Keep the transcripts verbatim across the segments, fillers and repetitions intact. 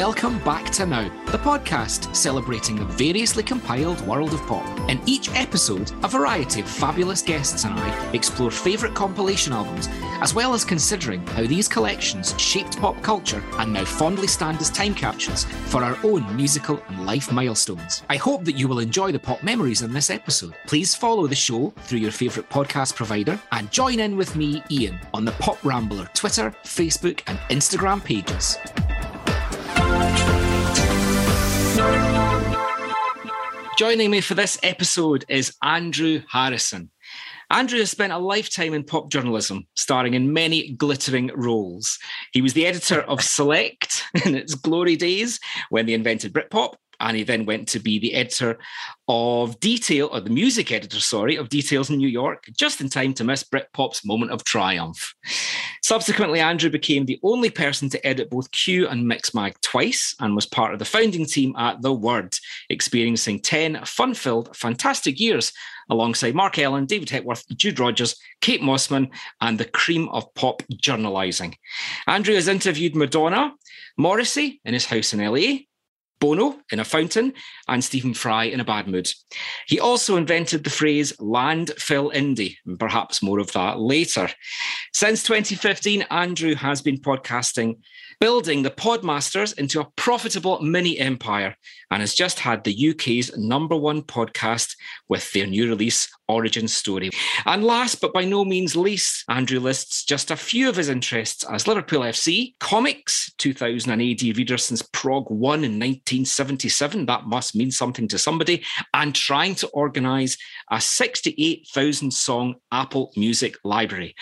Welcome back to Now, the podcast celebrating the variously compiled world of pop. In each episode, a variety of fabulous guests and I explore favourite compilation albums, as well as considering how these collections shaped pop culture and now fondly stand as time capsules for our own musical and life milestones. I hope that you will enjoy the pop memories in this episode. Please follow the show through your favourite podcast provider and join in with me, Ian, on the Pop Rambler Twitter, Facebook and Instagram pages. Joining me for this episode is Andrew Harrison. Andrew has spent a lifetime in pop journalism, starring in many glittering roles. He was the editor of Select in its glory days when they invented Britpop, and he then went to be the editor of Detail, or the music editor, sorry, of Details in New York, just in time to miss Britpop's moment of triumph. Subsequently, Andrew became the only person to edit both Q and Mixmag twice and was part of the founding team at The Word, experiencing ten fun-filled, fantastic years alongside Marc Almond, David Hepworth, Jude Rogers, Kate Mossman, and the cream of pop journalising. Andrew has interviewed Madonna, Morrissey in his house in L A, Bono in a fountain, and Stephen Fry in a bad mood. He also invented the phrase landfill indie, and perhaps more of that later. Since twenty fifteen, Andrew has been podcasting, building the Podmasters into a profitable mini empire, and has just had the U K's number one podcast with their new release, Origin Story. And last but by no means least, Andrew lists just a few of his interests as Liverpool F C, comics, two thousand A D reader since Prog one in nineteen seventy-seven, that must mean something to somebody, and trying to organise a sixty-eight thousand song Apple Music library.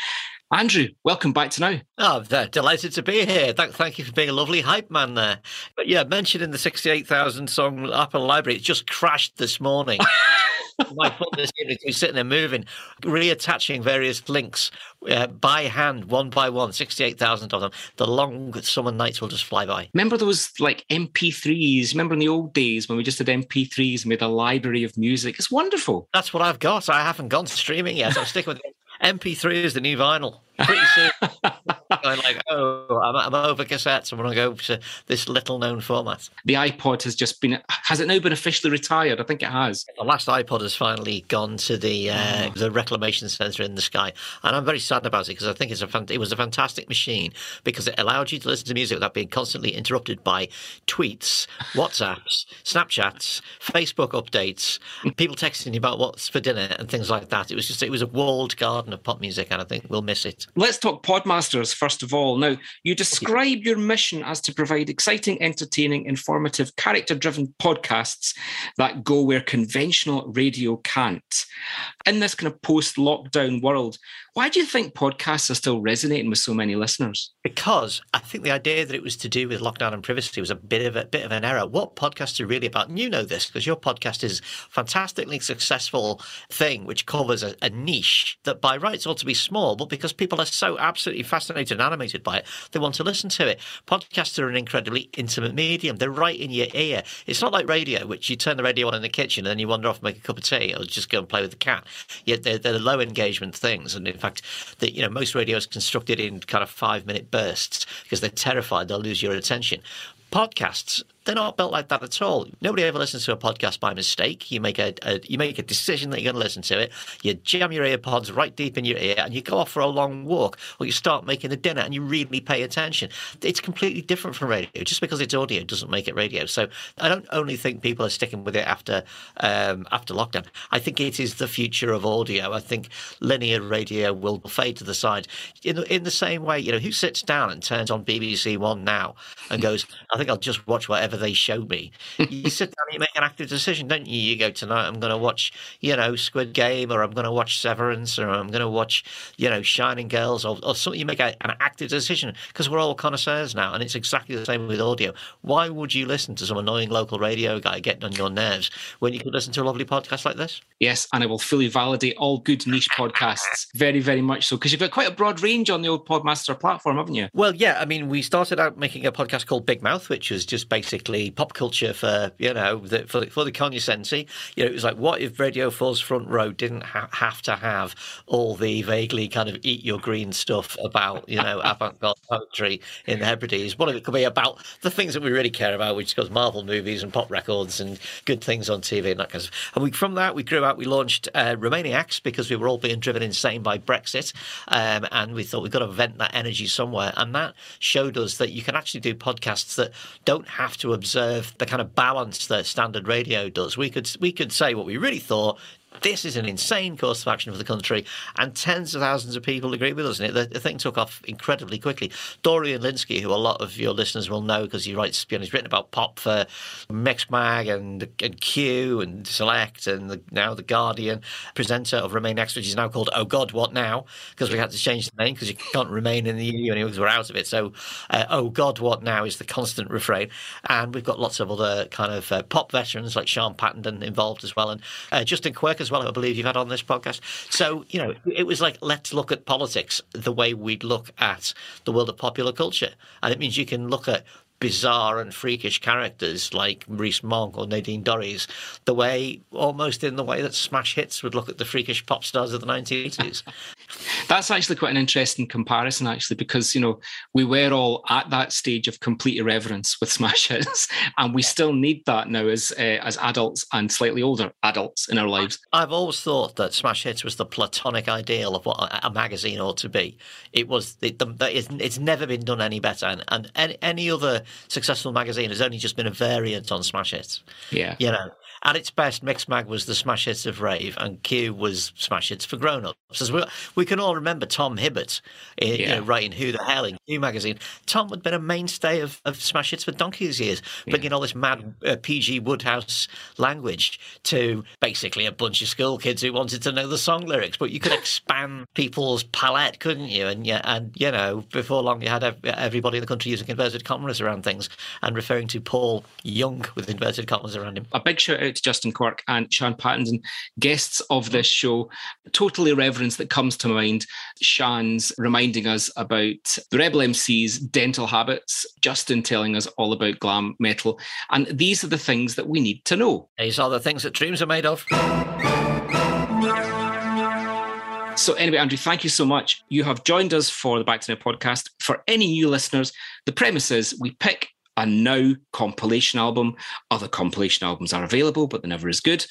Andrew, welcome back to Now. Oh, I'm delighted to be here. Thank, thank you for being a lovely hype man there. But yeah, mentioning the sixty-eight thousand song Apple library, it just crashed this morning. My foot this evening, we're sitting there moving, reattaching various links uh, by hand, one by one, sixty-eight thousand of them. The long summer nights will just fly by. Remember those like M P threes? Remember in the old days when we just did M P threes, made a library of music? It's wonderful. That's what I've got. I haven't gone to streaming yet. So I'm sticking with it. M P three is the new vinyl. Pretty soon, going like, oh, I'm, I'm over cassettes. I'm going to go to this little-known format. The iPod has just been. Has it now been officially retired? I think it has. The last iPod has finally gone to the uh, oh. the reclamation centre in the sky, and I'm very sad about it because I think it's a fan- it was a fantastic machine because it allowed you to listen to music without being constantly interrupted by tweets, WhatsApps, Snapchats, Facebook updates, people texting you about what's for dinner and things like that. It was just it was a walled garden of pop music, and I think we'll miss it. Let's talk Podmasters first of all. Now, you describe your mission as to provide exciting, entertaining, informative, character-driven podcasts that go where conventional radio can't. In this kind of post-lockdown world, why do you think podcasts are still resonating with so many listeners? Because I think the idea that it was to do with lockdown and privacy was a bit of a bit of an error. What podcasts are really about, and you know this because your podcast is a fantastically successful thing which covers a, a niche that by rights ought to be small, but because people are so absolutely fascinated and animated by it, they want to listen to it. Podcasts are an incredibly intimate medium. They're right in your ear. It's not like radio, which you turn the radio on in the kitchen and then you wander off and make a cup of tea or just go and play with the cat. Yet they're, they're low engagement things, and in fact, that you know most radio is constructed in kind of five minute bursts because they're terrified they'll lose your attention. Podcasts, they're not built like that at all. Nobody ever listens to a podcast by mistake. You make a, a you make a decision that you're going to listen to it. You jam your earpods right deep in your ear, and you go off for a long walk, or you start making the dinner, and you really pay attention. It's completely different from radio. Just because it's audio doesn't make it radio. So I don't only think people are sticking with it after um, after lockdown. I think it is the future of audio. I think linear radio will fade to the side. In in the same way, you know, who sits down and turns on B B C One now and goes, I think I'll just watch whatever they show me. You sit down and you make an active decision, don't you? You go, tonight I'm going to watch, you know, Squid Game, or I'm going to watch Severance, or I'm going to watch, you know, Shining Girls, or, or something. You make a, an active decision because we're all connoisseurs now, and it's exactly the same with audio. Why would you listen to some annoying local radio guy getting on your nerves when you could listen to a lovely podcast like this? Yes, and I will fully validate all good niche podcasts. Very, very much so, because you've got quite a broad range on the old Podmaster platform, haven't you? Well, yeah, I mean, we started out making a podcast called Big Mouth, which was just basically specifically pop culture for, you know, the, for, for the cognoscenti. You know, it was like, what if Radio four's Front Row didn't ha have to have all the vaguely kind of eat your green stuff about, you know, avant-garde poetry in the Hebrides? What if it could be about the things that we really care about, which is Marvel movies and pop records and good things on T V and that kind of stuff. And we, from that, we grew out, we launched uh, Romaniacs because we were all being driven insane by Brexit. Um, and we thought we've got to vent that energy somewhere. And that showed us that you can actually do podcasts that don't have to observe the kind of balance that standard radio does. We could we could say what we really thought. This is an insane course of action for the country, and tens of thousands of people agree with us. And it, the thing took off incredibly quickly. Dorian Linsky, who a lot of your listeners will know because he writes, you know, he's written about pop for Mix Mag and, and Q and Select and the, now The Guardian, presenter of Remain X, which is now called Oh God, What Now? Because we had to change the name because you can't remain in the E U anymore because we're out of it. So uh, Oh God, What Now is the constant refrain. And we've got lots of other kind of uh, pop veterans like Sean Pattenden involved as well, and uh, Justin Quirk as well, I believe you've had on this podcast. So, you know, it was like, let's look at politics the way we'd look at the world of popular culture. And it means you can look at bizarre and freakish characters like Maurice Monk or Nadine Dorries the way, almost in the way that smash hits would look at the freakish pop stars of the nineteen eighties. That's actually quite an interesting comparison, actually, because, you know, we were all at that stage of complete irreverence with smash hits, and we still need that now as uh, as adults and slightly older adults in our lives. I've always thought that smash hits was the platonic ideal of what a magazine ought to be. It was it, it's never been done any better, and, and any, any other successful magazine has only just been a variant on smash hits. Yeah, you know, at its best, Mix Mag was the smash hits of rave, and Q was smash hits for grown-ups. As we, we can all remember Tom Hibbert, in, yeah. you know, writing Who the Hell in Q magazine. Tom had been a mainstay of, of smash hits for donkey's years, yeah. bringing all this mad uh, P G Woodhouse language to basically a bunch of school kids who wanted to know the song lyrics. But you could expand people's palette, couldn't you? And yeah, and you know, before long, you had everybody in the country using inverted commas around things and referring to Paul Young with inverted commas around him. A big shout out to Justin Quirk and Sean Pattenden, guests of this show. Total irreverence that comes to mind. Sean's reminding us about the Rebel M C's dental habits, Justin telling us all about glam metal, and these are the things that we need to know. These are the things that dreams are made of. So anyway, Andrew, thank you so much. You have joined us for the Back to Now podcast. For any new listeners, the premise is we pick a Now compilation album. Other compilation albums are available, but they're never as good.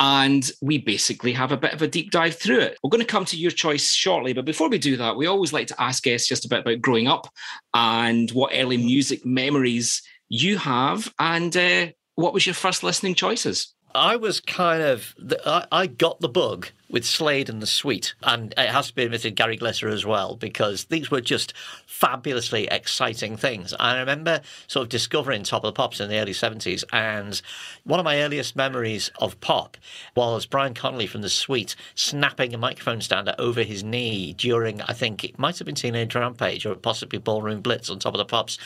And we basically have a bit of a deep dive through it. We're going to come to your choice shortly, but before we do that, we always like to ask guests just a bit about growing up and what early music memories you have, and uh, what was your first listening choices? I was kind of, I, I got the bug with Slade and the Sweet, and it has to be admitted, Gary Glitter as well, because these were just fabulously exciting things. I remember sort of discovering Top of the Pops in the early seventies, and one of my earliest memories of pop was Brian Connolly from the Sweet snapping a microphone stand over his knee during, I think it might have been Teenage Rampage or possibly Ballroom Blitz on Top of the Pops,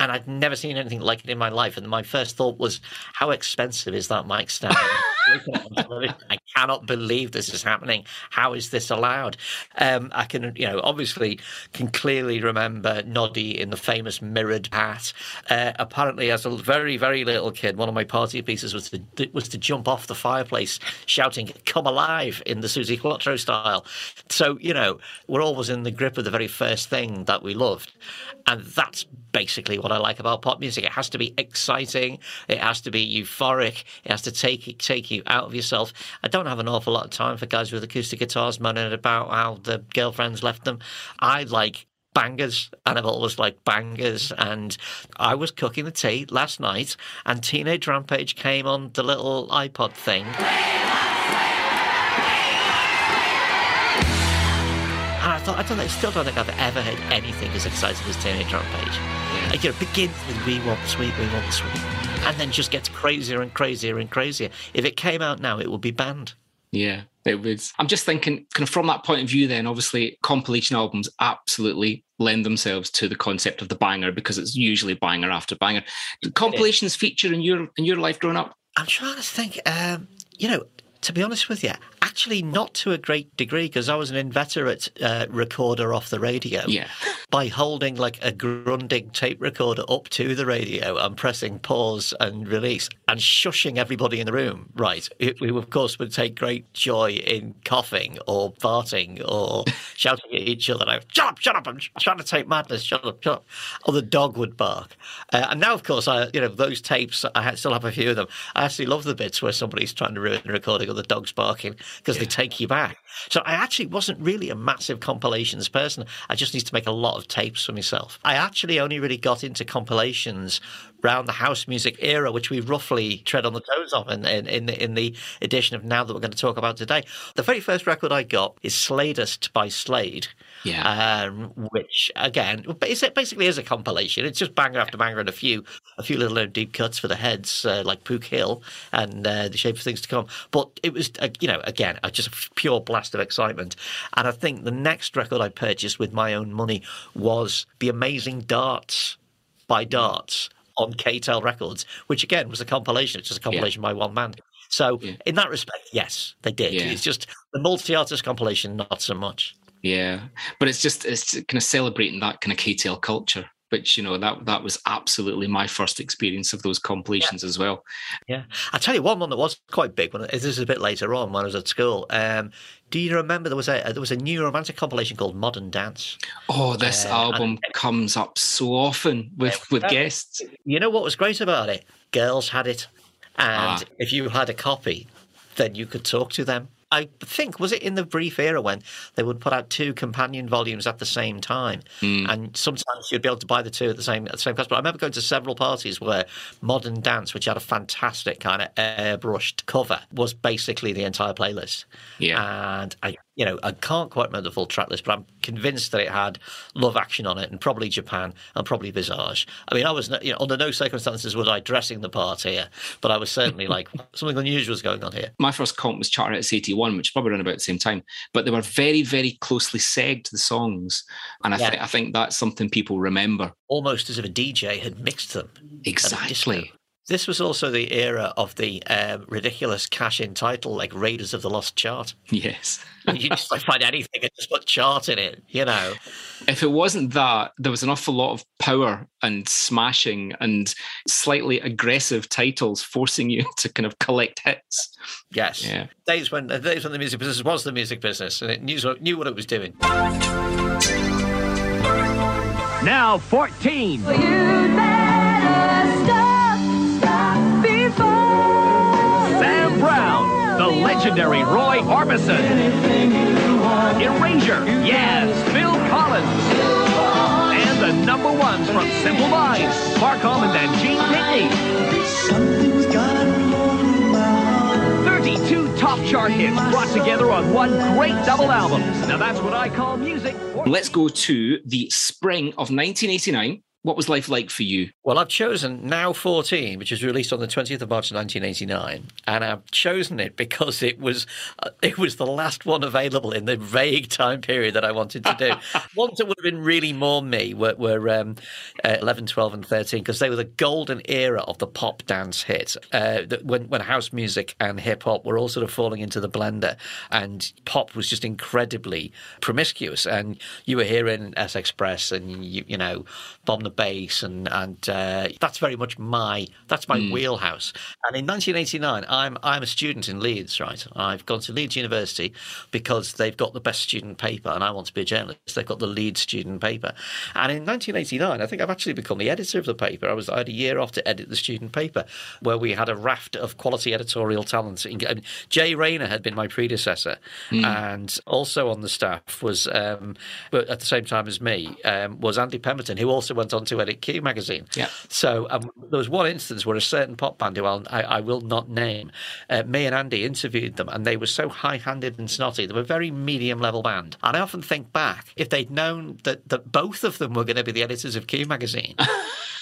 and I'd never seen anything like it in my life, and my first thought was, how expensive is that mic stand? I cannot believe this is happening. How is this allowed? Um, I can, you know, obviously can clearly remember Noddy in the famous mirrored hat. Uh, apparently, as a very, very little kid, one of my party pieces was to, was to jump off the fireplace shouting, "Come alive," in the Suzi Quattro style. So, you know, we're always in the grip of the very first thing that we loved. And that's basically what I like about pop music. It has to be exciting. It has to be euphoric. It has to take, take you out of yourself. I don't have an awful lot of time for guys with acoustic guitars moaning about how the girlfriends left them. I like bangers, and I've always liked bangers. And I was cooking the tea last night, and Teenage Rampage came on the little iPod thing. And I thought, I don't know, I still don't think I've ever heard anything as exciting as Teenage Rampage. Like, you know, begins with "We Want Sweet, We Want Sweet," and then just gets crazier and crazier and crazier. If it came out now, it would be banned. Yeah, it would. I'm just thinking, kind of from that point of view then, obviously compilation albums absolutely lend themselves to the concept of the banger, because it's usually banger after banger. Did compilations feature in your in your life growing up? I'm trying to think, um, you know, to be honest with you, I Actually, not to a great degree, because I was an inveterate uh, recorder off the radio. Yeah. By holding like a Grundig tape recorder up to the radio and pressing pause and release and shushing everybody in the room, right? It, we, of course, would take great joy in coughing or farting or shouting at each other, like, shut up, shut up, I'm trying to tape madness, shut up, shut up. Or the dog would bark. Uh, and now, of course, I, you know, those tapes, I still have a few of them. I actually love the bits where somebody's trying to ruin the recording or the dog's barking, because yeah. they take you back. So I actually wasn't really a massive compilations person. I just used to make a lot of tapes for myself. I actually only really got into compilations around the house music era, which we roughly tread on the toes of in, in, in, the, in the edition of Now that we're going to talk about today. The very first record I got is Sladest by Slade, yeah. um, which, again, it basically is a compilation. It's just banger after banger and a few a few little deep cuts for the heads, uh, like Pook Hill and uh, The Shape of Things to Come. But it was, uh, you know, again, just a pure blast of excitement. And I think the next record I purchased with my own money was The Amazing Darts by Darts on K-Tel Records, which again was a compilation. It's just a compilation yeah. by one man. So yeah. in that respect, yes, they did. Yeah. It's just the multi-artist compilation, not so much. Yeah, but it's just it's kind of celebrating that kind of K-Tel culture, which, you know, that that was absolutely my first experience of those compilations yeah. as well. Yeah. I'll tell you one one that was quite big, when this is a bit later on when I was at school. Um, do you remember there was a there was a new romantic compilation called Modern Dance? Oh, this uh, album and, comes up so often with, uh, with guests. You know what was great about it? Girls had it. And ah. if you had a copy, then you could talk to them. I think, was it in the brief era when they would put out two companion volumes at the same time? Mm. And sometimes you'd be able to buy the two at the same at the same cost. But I remember going to several parties where Modern Dance, which had a fantastic kind of airbrushed cover, was basically the entire playlist. Yeah. And I, you know, I can't quite remember the full track list, but I'm convinced that it had Love Action on it, and probably Japan, and probably Visage. I mean, I was, you know, under no circumstances was I dressing the part here, but I was certainly like, something unusual is going on here. My first comp was Charter eighty-one, which is probably around about the same time, but they were very, very closely segged, the songs. And I, yeah. th- I think that's something people remember. Almost as if a D J had mixed them. Exactly. This was also the era of the um, ridiculous cash-in title, like Raiders of the Lost Chart. Yes. You just like, find anything and just put chart in it, you know. If it wasn't that, there was an awful lot of power and smashing and slightly aggressive titles forcing you to kind of collect hits. Yes. Yeah. Days when, days when the music business was the music business and it knew, knew what it was doing. Now fourteen. Well, you better stop. Sam Brown, the legendary Roy Orbison, Erasure, Yazz, Phil Collins, and the number ones from Simple Minds, Marc Almond and Gene Pitney. thirty-two top chart hits brought together on one great double album. Now that's what I call music. Let's go to the spring of nineteen eighty-nine. What was life like for you? Well, I've chosen Now fourteen, which was released on the twentieth of March nineteen eighty-nine, and I've chosen it because it was it was the last one available in the vague time period that I wanted to do. Ones that would have been really more me were, were um, uh, eleven, twelve and thirteen, because they were the golden era of the pop dance hits, uh, when, when house music and hip-hop were all sort of falling into the blender, and pop was just incredibly promiscuous, and you were hearing S-Express and, you, you know, Bomb the bass and and uh, that's very much my that's my mm. wheelhouse. And in nineteen eighty-nine, I'm I'm a student in Leeds, right? I've gone to Leeds University because they've got the best student paper, and I want to be a journalist. They've got the Leeds student paper, and in nineteen eighty-nine, I think I've actually become the editor of the paper. I was I had a year off to edit the student paper, where we had a raft of quality editorial talents. And Jay Rayner had been my predecessor, mm. and also on the staff was, um, but at the same time as me, um, was Andy Pemberton, who also went on to edit Q magazine. Yeah. So um, there was one instance where a certain pop band who I'll, I, I will not name, uh, me and Andy interviewed them, and they were so high-handed and snotty. They were a very medium-level band. And I often think back, if they'd known that, that both of them were going to be the editors of Q magazine...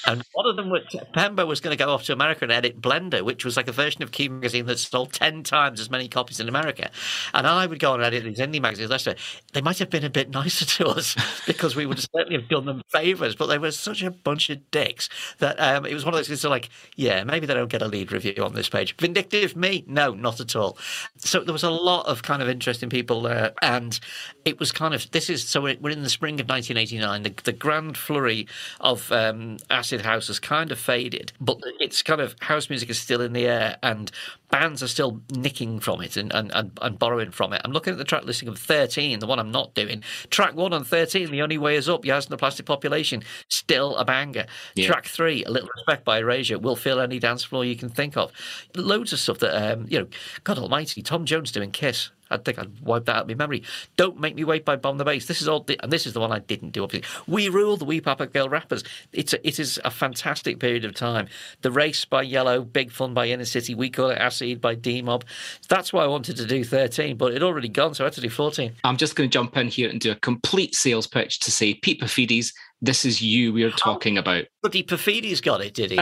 And one of them, Pemba was going to go off to America and edit Blender, which was like a version of Q magazine that sold ten times as many copies in America. And I would go and edit these indie magazines. That's right. They might have been a bit nicer to us because we would certainly have done them favours, but they were such a bunch of dicks that um, it was one of those things that, like, yeah, maybe they don't get a lead review on this page. Vindictive me? No, not at all. So there was a lot of kind of interesting people there, and it was kind of, this is, so we're in the spring of nineteen eighty-nine, the, the grand flurry of um, acid house has kind of faded, but it's kind of, house music is still in the air, and bands are still nicking from it and, and, and, and borrowing from it. I'm looking at the track listing of thirteen, the one I'm not doing. Track one on thirteen, The Only Way Is Up, Yazz and the Plastic Population, still a banger. Yeah. Track three, A Little Respect by Erasure, We'll Fill Any Dance Floor You Can Think Of. Loads of stuff that, um, you know, God almighty, Tom Jones doing Kiss. I think I'd wipe that out of my memory. Don't Make Me Wait by Bomb the Bass. This is all, the, and this is the one I didn't do, obviously. We Rule, the Wee Papa Girl Rappers. It's a, it is a fantastic period of time. The Race by Yellow, Big Fun by Inner City, We Call It Acid by D-Mob. That's why I wanted to do thirteen, but it'd already gone, so I had to do fourteen. I'm just going to jump in here and do a complete sales pitch to say, Pete Perfidi's This Is You we're talking oh, about. Bloody Perfidi's got it, did he?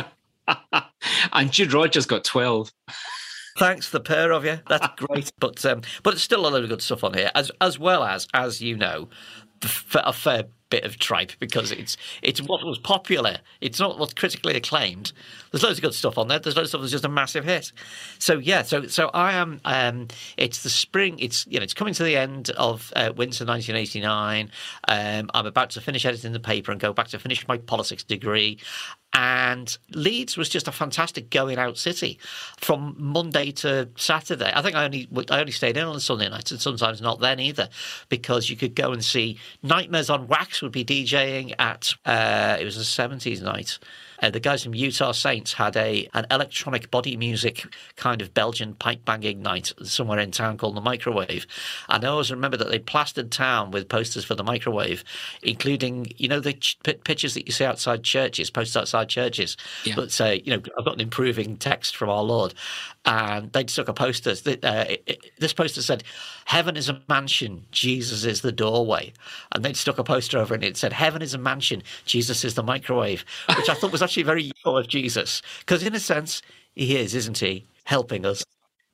And Jude Rogers got twelve. Thanks, the pair of you. That's great. But um, but it's still a load of good stuff on here, as as well as, as you know, a fair bit of tripe, because it's it's what was popular. It's not what's critically acclaimed. There's loads of good stuff on there. There's loads of stuff that's just a massive hit. So yeah, so so I am. Um, it's the spring. It's you know it's coming to the end of uh, winter nineteen eighty-nine. Um, I'm about to finish editing the paper and go back to finish my politics degree. And Leeds was just a fantastic going out city from Monday to Saturday. I think I only I only stayed in on Sunday nights, and sometimes not then either, because you could go and see Nightmares on Wax would be DJing at, uh, it was a seventies night. Uh, the guys from Utah Saints had a an electronic body music kind of Belgian pipe banging night somewhere in town called The Microwave. And I always remember that they plastered town with posters for The Microwave, including, you know, the ch- pictures that you see outside churches, posters outside churches, yeah. That say, you know, I've got an improving text from our Lord. And they stuck a poster. Uh, it, it, this poster said, Heaven is a mansion, Jesus is the doorway. And they'd stuck a poster over it and it said, Heaven is a mansion, Jesus is the microwave, which I thought was actually very useful of Jesus, because in a sense he is, isn't he, helping us,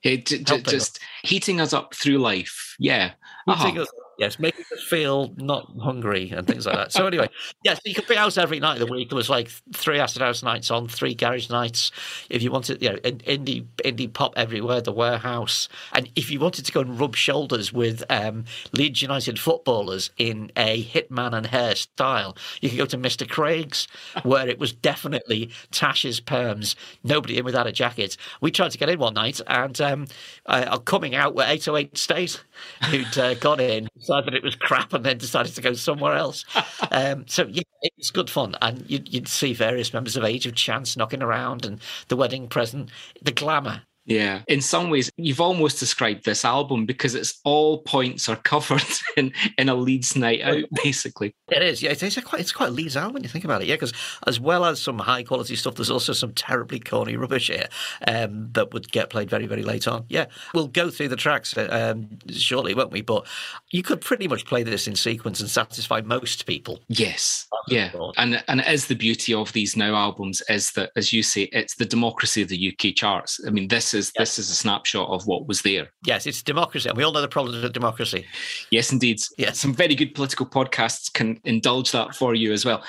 yeah, d- d- helping just us. heating us up through life, yeah, uh-huh. us, yes, making us feel not hungry and things like that. So anyway, yes, you could be out every night of the week. There was like three acid house nights on, three garage nights. If you wanted, you know, indie indie pop everywhere, The Warehouse, and if you wanted to go and rub shoulders with um, Leeds United footballers in a Hitman and Hair style, you could go to Mister Craig's, where it was definitely Tash's perms, nobody in without a jacket. We tried to get in one night, and um, uh, coming out were eight oh eight State, who'd uh, gone in, decided that it was crap, and then decided to go somewhere else. Um, so yeah, it was good fun, and you'd, you'd see various members of Age of Chance knocking around, and The Wedding Present, the glamour. Yeah, in some ways, you've almost described this album, because it's all points are covered in, in a Leeds night out, basically. It is, yeah. It's a quite, it's quite a Leeds album when you think about it, yeah, because as well as some high-quality stuff, there's also some terribly corny rubbish here um, that would get played very, very late on. Yeah, we'll go through the tracks um, shortly, won't we? But you could pretty much play this in sequence and satisfy most people. Yes, yeah. And, and it is the beauty of these now albums is that, as you say, it's the democracy of the U K charts. I mean, this Is, yes. This is a snapshot of what was there. Yes, it's democracy, and we all know the problems of democracy. Yes, indeed. Yeah, some very good political podcasts can indulge that for you as well.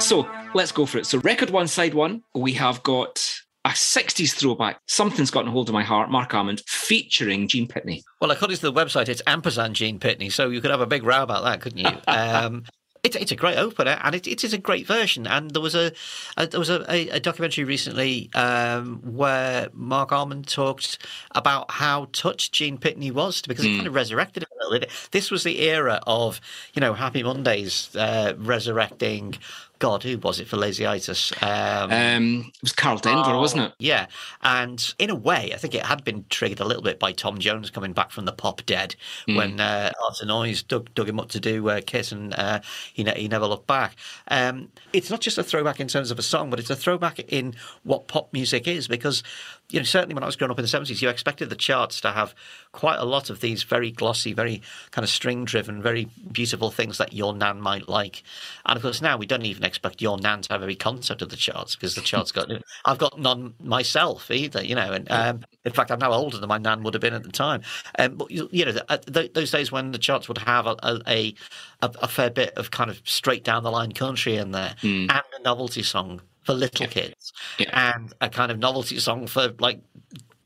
So let's go for it. So record one, side one, we have got a sixties throwback, Something's Gotten Hold of My Heart, Marc Almond, featuring Gene Pitney. Well, according to the website, it's ampersand Gene Pitney, so you could have a big row about that, couldn't you? um It's it's a great opener, and it it is a great version. And there was a, a there was a, a, a documentary recently um, where Marc Almond talked about how touched Gene Pitney was, because he mm. kind of resurrected him a little bit. This was the era of, you know, Happy Mondays uh, resurrecting. God, who was it for Lazy-itis? Um, um, it was Carl Denver, oh, wasn't it? Yeah. And in a way, I think it had been triggered a little bit by Tom Jones coming back from the pop dead mm. when uh, Art and Noise dug, dug him up to do uh, Kiss, and uh, he, ne- he never looked back. Um, it's not just a throwback in terms of a song, but it's a throwback in what pop music is, because you know, certainly when I was growing up in the seventies, you expected the charts to have quite a lot of these very glossy, very kind of string-driven, very beautiful things that your nan might like. And of course, now we don't even expect your nan to have every concept of the charts, because the charts got, I've got none myself either, you know. And um, in fact, I'm now older than my nan would have been at the time. Um, but you know, th th those days when the charts would have a a, a a fair bit of kind of straight down the line country in there, mm. and a novelty song for little yeah. kids, yeah. and a kind of novelty song for like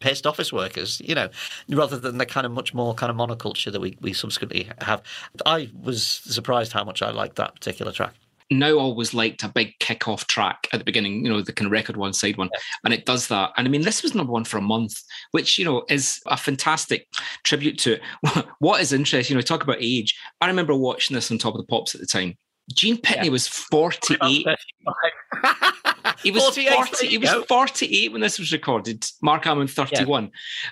pissed office workers, you know, rather than the kind of much more kind of monoculture that we, we subsequently have. I was surprised how much I liked that particular track. Now always liked a big kick-off track at the beginning, you know, the kind of record one, side one, yeah. and it does that. And I mean, this was number one for a month, which, you know, is a fantastic tribute to it. What is interesting, you know, talk about age. I remember watching this on Top of the Pops at the time. Gene Pitney yeah. was forty-eight. He was forty-eight. He was forty-eight when this was recorded. Marc Almond thirty-one. Yeah.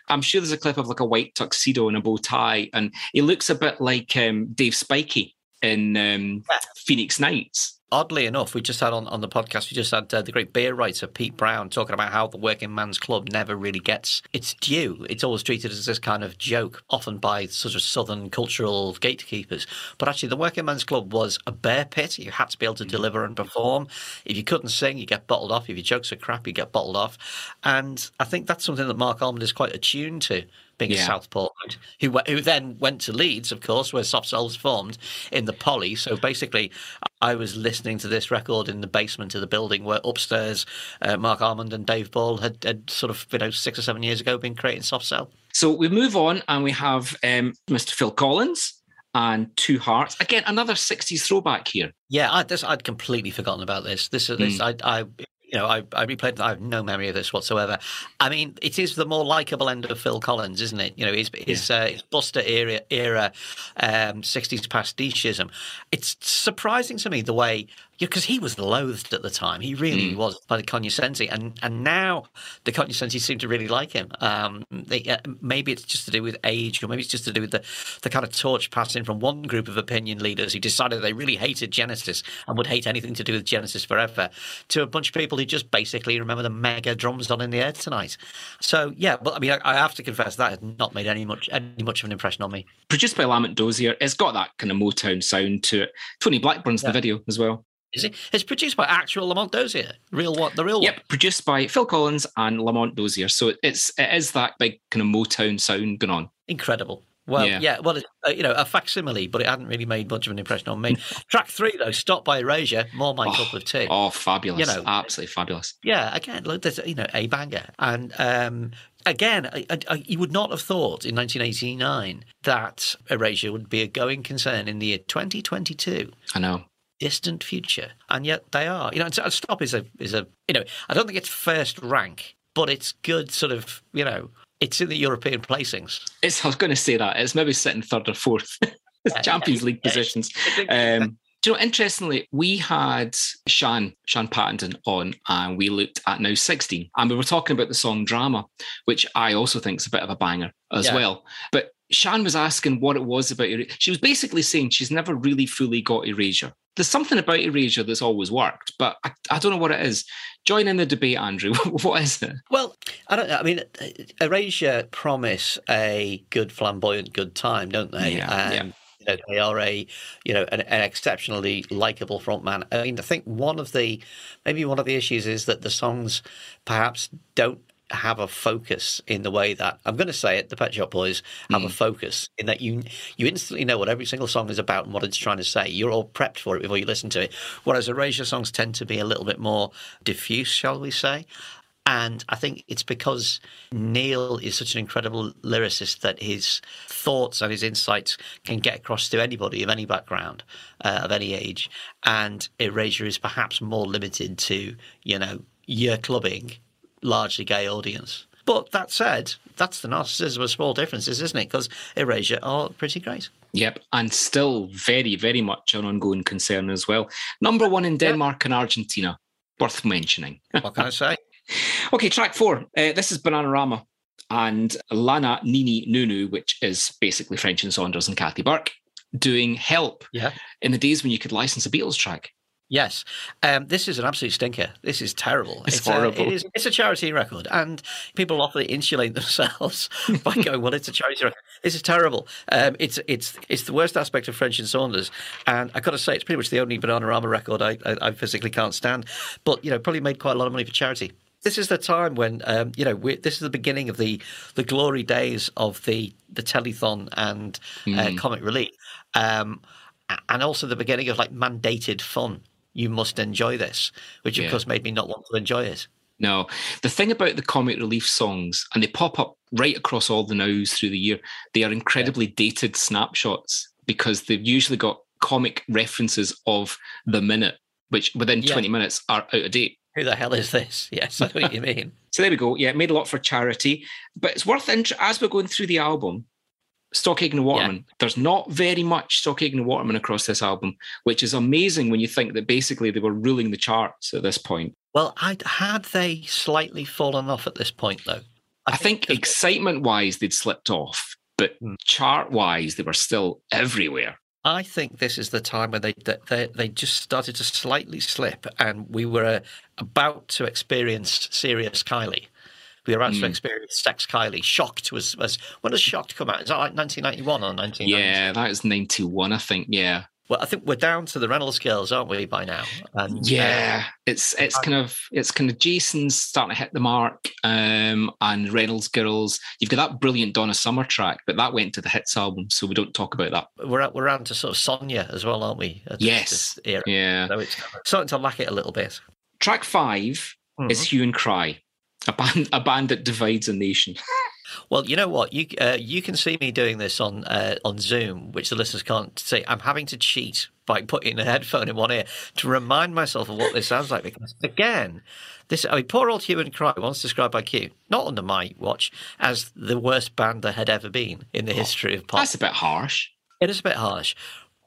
I'm sure there's a clip of like a white tuxedo and a bow tie, and he looks a bit like um, Dave Spikey in um, yeah. Phoenix Nights. Oddly enough, we just had on, on the podcast, we just had uh, the great beer writer Pete Brown talking about how the working man's club never really gets its due. It's always treated as this kind of joke, often by sort of southern cultural gatekeepers. But actually, the working man's club was a bear pit. You had to be able to deliver and perform. If you couldn't sing, you get bottled off. If your jokes are crap, you get bottled off. And I think that's something that Marc Almond is quite attuned to, being yeah. South Portland, who, who then went to Leeds, of course, where Soft Cells formed in the Poly. So basically, I was listening to this record in the basement of the building where upstairs uh, Marc Almond and Dave Ball had, had sort of, you know, six or seven years ago been creating Soft Cell. So we move on and we have um, Mister Phil Collins and Two Hearts. Again, another sixties throwback here. Yeah, I, this, I'd completely forgotten about this. This is this, mm. I... I You know, I, I replayed. I have no memory of this whatsoever. I mean, it is the more likable end of Phil Collins, isn't it? You know, his his, yeah. uh, his Buster era era um, sixties pasticheism. It's surprising to me the way, because he was loathed at the time. He really mm. was by the cognoscenti, and and now the cognoscenti seem to really like him. Um, they, uh, maybe it's just to do with age, or maybe it's just to do with the the kind of torch passing from one group of opinion leaders who decided they really hated Genesis and would hate anything to do with Genesis forever, to a bunch of people who just basically remember the mega drums on In the Air Tonight. So yeah, but I mean, I, I have to confess that has not made any much any much of an impression on me. Produced by Lamont Dozier, it's got that kind of Motown sound to it. Tony Blackburn's yeah. the video as well. Is it? It's produced by actual Lamont Dozier, real what the real yep, one. Yep, produced by Phil Collins and Lamont Dozier. So it's it is that big kind of Motown sound going on. Incredible. Well, yeah, yeah well, it's, uh, you know, a facsimile, but it hadn't really made much of an impression on me. Track three, though, Stop by Erasure, more my oh, cup of tea. Oh, fabulous. You know, absolutely fabulous. Yeah, again, look, there's, you know, a banger. And um, again, I, I, I, you would not have thought in nineteen eighty-nine that Erasure would be a going concern in the year twenty twenty-two. I know. Distant future. And yet they are. You know, and Stop is a, is a, you know, I don't think it's first rank, but it's good sort of, you know, it's in the European placings. It's, I was going to say that. It's maybe sitting third or fourth. It's yeah, Champions yeah, League yeah. positions. Um, do you know, interestingly, we had Sian, Sian Pattendon on and we looked at Now sixteen. And we were talking about the song Drama, which I also think is a bit of a banger as yeah. well. But Sian was asking what it was about Erasure. She was basically saying she's never really fully got Erasure. There's something about Erasure that's always worked, but I, I don't know what it is. Join in the debate, Andrew. What is it? Well, I don't know. I mean, Erasure promise a good, flamboyant, good time, don't they? Yeah, um, yeah. You know, they are a, you know, an, an exceptionally likable frontman. I mean, I think one of the, maybe one of the issues is that the songs perhaps don't have a focus in the way that, I'm going to say it, the Pet Shop Boys have mm. a focus, in that you you instantly know what every single song is about and what it's trying to say. You're all prepped for it before you listen to it. Whereas Erasure songs tend to be a little bit more diffuse, shall we say. And I think it's because Neil is such an incredible lyricist that his thoughts and his insights can get across to anybody of any background, uh, of any age. And Erasure is perhaps more limited to, you know, year clubbing, largely gay audience. But that said, that's the narcissism of small differences, isn't it? Because Erasure are pretty great. Yep, and still very, very much an ongoing concern as well. Number one in Denmark yep. and Argentina. Worth mentioning. What can I say? Okay, track four. Uh, this is Bananarama and Lana Nini Nunu, which is basically French and Saunders and Kathy Burke, doing Help yeah. in the days when you could license a Beatles track. Yes. Um, this is an absolute stinker. This is terrible. It's, it's horrible. A, it is, it's a charity record, and people often insulate themselves by going, well, it's a charity record. This is terrible. Um, it's it's it's the worst aspect of French and Saunders, and I've got to say, it's pretty much the only Bananarama record I, I, I physically can't stand, but, you know, probably made quite a lot of money for charity. This is the time when, um, you know, we're, this is the beginning of the the glory days of the, the telethon and mm. uh, comic relief, um, and also the beginning of, like, mandated fun. You must enjoy this, which, of yeah. course, made me not want to enjoy it. No. The thing about the comic relief songs, and they pop up right across all the nows through the year, they are incredibly yeah. dated snapshots because they've usually got comic references of the minute, which within yeah. twenty minutes are out of date. Who the hell is this? Yes, I know what you mean. So there we go. Yeah, it made a lot for charity. But it's worth, int- as we're going through the album, Stock Aitken Waterman, yeah. there's not very much Stock Aitken Waterman across this album, which is amazing when you think that basically they were ruling the charts at this point. Well, I'd, had they slightly fallen off at this point, though? I, I think, think excitement-wise, they'd slipped off, but hmm. chart-wise, they were still everywhere. I think this is the time when they they they just started to slightly slip, and we were about to experience serious Kylie. We were about mm. to experience Sex Kylie. Shocked was, was when does Shocked come out? Is that like nineteen ninety-one or nineteen ninety? Yeah, that is ninety-one, I think. Yeah. Well, I think we're down to the Reynolds Girls, aren't we, by now? And, yeah, uh, it's it's kind of it's kind of Jason's starting to hit the mark, um, and Reynolds Girls. You've got that brilliant Donna Summer track, but that went to the hits album, so we don't talk about that. We're we're down to sort of Sonia as well, aren't we? At yes. This era. Yeah. So it's starting to lack it a little bit. Track five mm-hmm. is Hue and Cry, a band a band that divides a nation. Well, you know what? You uh, you can see me doing this on uh, on Zoom, which the listeners can't see. I'm having to cheat by putting a headphone in one ear to remind myself of what this sounds like. Because, again, this I mean, poor old Hue and Cry, once described by Q, not under my watch, as the worst band there had ever been in the oh, history of pop. That's a bit harsh. It is a bit harsh.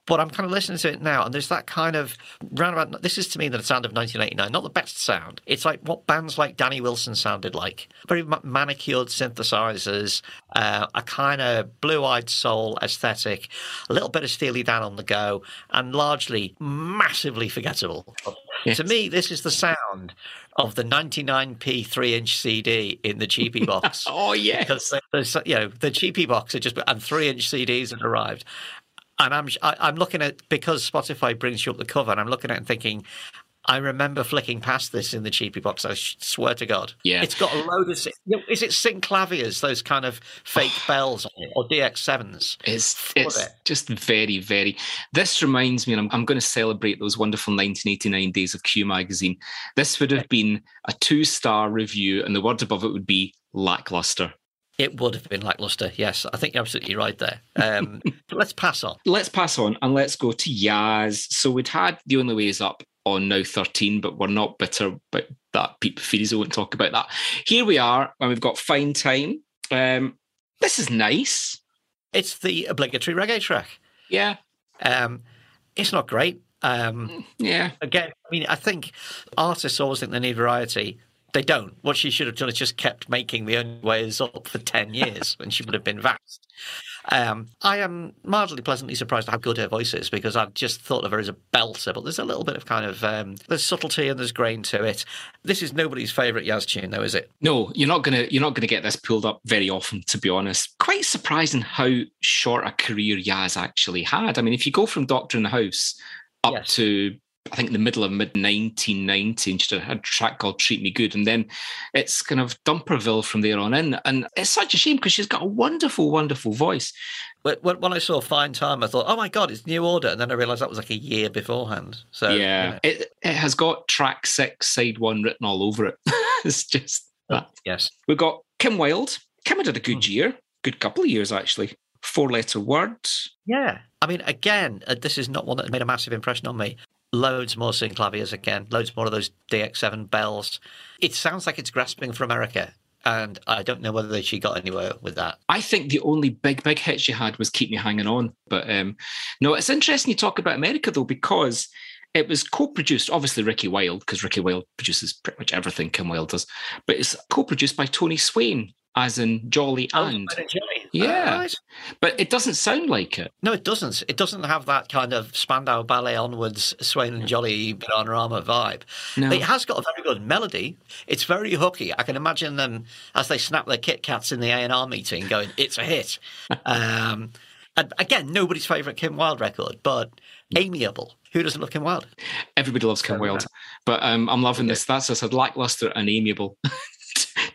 But I'm kind of listening to it now, and there's that kind of roundabout. This is to me the sound of nineteen eighty-nine, not the best sound. It's like what bands like Danny Wilson sounded like. Very manicured synthesizers, uh, a kind of blue-eyed soul aesthetic, a little bit of Steely Dan on the go, and largely massively forgettable. Yes. To me, this is the sound of the ninety-nine p three-inch C D in the cheapy box. Oh, yeah. Because, you know, the cheapy box had just, and three-inch C Ds had arrived. And I'm I, I'm looking at, because Spotify brings you up the cover, and I'm looking at it and thinking, I remember flicking past this in the cheapy box. I swear to God. Yeah. It's got a load of, you know, is it synclaviers, those kind of fake bells on it, or D X sevens? It's, it's it. just very, very. This reminds me, and I'm, I'm going to celebrate those wonderful nineteen eighty-nine days of Q magazine. This would have been a two-star review, and the word above it would be lackluster. It would have been lackluster, yes. I think you're absolutely right there. Um, but let's pass on. Let's pass on and let's go to Yazz. So we'd had The Only Way Is Up on Now thirteen, but we're not bitter about that. Pete Fides won't talk about that. Here we are, and we've got Fine Time. Um, this is nice. It's the obligatory reggae track. Yeah. Um, it's not great. Um, yeah. Again, I mean, I think artists always think they need variety. They don't. What she should have done is just kept making The Only Way Is Up for ten years, and she would have been vast. Um, I am mildly pleasantly surprised at how good her voice is, because I've just thought of her as a belter, but there's a little bit of kind of, um, there's subtlety and there's grain to it. This is nobody's favourite Yazz tune, though, is it? No, you're not gonna you're not gonna get this pulled up very often, to be honest. Quite surprising how short a career Yazz actually had. I mean, if you go from Doctor in the House up yes. to, I think, the middle of mid nineteen ninety, she had a track called Treat Me Good, and then it's kind of Dumperville from there on in, and it's such a shame because she's got a wonderful, wonderful voice. But when I saw Fine Time, I thought, oh my God, it's New Order, and then I realised that was like a year beforehand. So yeah, you know. it, it has got track six, side one written all over it. It's just that. Yes. We've got Kim Wilde. Kim had a good mm. year, good couple of years actually. Four-letter word. Yeah. I mean, again, this is not one that made a massive impression on me. Loads more synclaviers again, loads more of those D X seven bells. It sounds like it's grasping for America, and I don't know whether she got anywhere with that. I think the only big, big hit she had was Keep Me Hanging On. But um, no, it's interesting you talk about America, though, because it was co-produced, obviously, Ricky Wilde, because Ricky Wilde produces pretty much everything Kim Wilde does, but it's co-produced by Tony Swain, as in Jolly and... Oh, and Jolly. Yeah, right? But it doesn't sound like it. No, it doesn't. It doesn't have that kind of Spandau Ballet onwards, Swain and Jolly, Bananarama vibe. No. It has got a very good melody. It's very hooky. I can imagine them as they snap their Kit Kats in the A and R meeting going, it's a hit. um, and again, nobody's favourite Kim Wilde record, but amiable. Who doesn't love Kim Wilde? Everybody loves Kim Wilde. But um, I'm loving this. That's, I said, lackluster and amiable.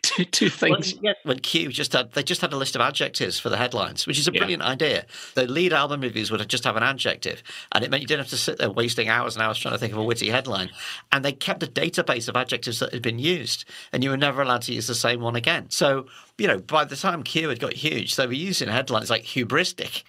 Two, two things. When, when Q just had, they just had a list of adjectives for the headlines, which is a brilliant yeah. idea. The lead album reviews would have just have an adjective, and it meant you didn't have to sit there wasting hours and hours trying to think of a witty headline. And they kept a database of adjectives that had been used, and you were never allowed to use the same one again. So, you know, by the time Q had got huge, they were using headlines like hubristic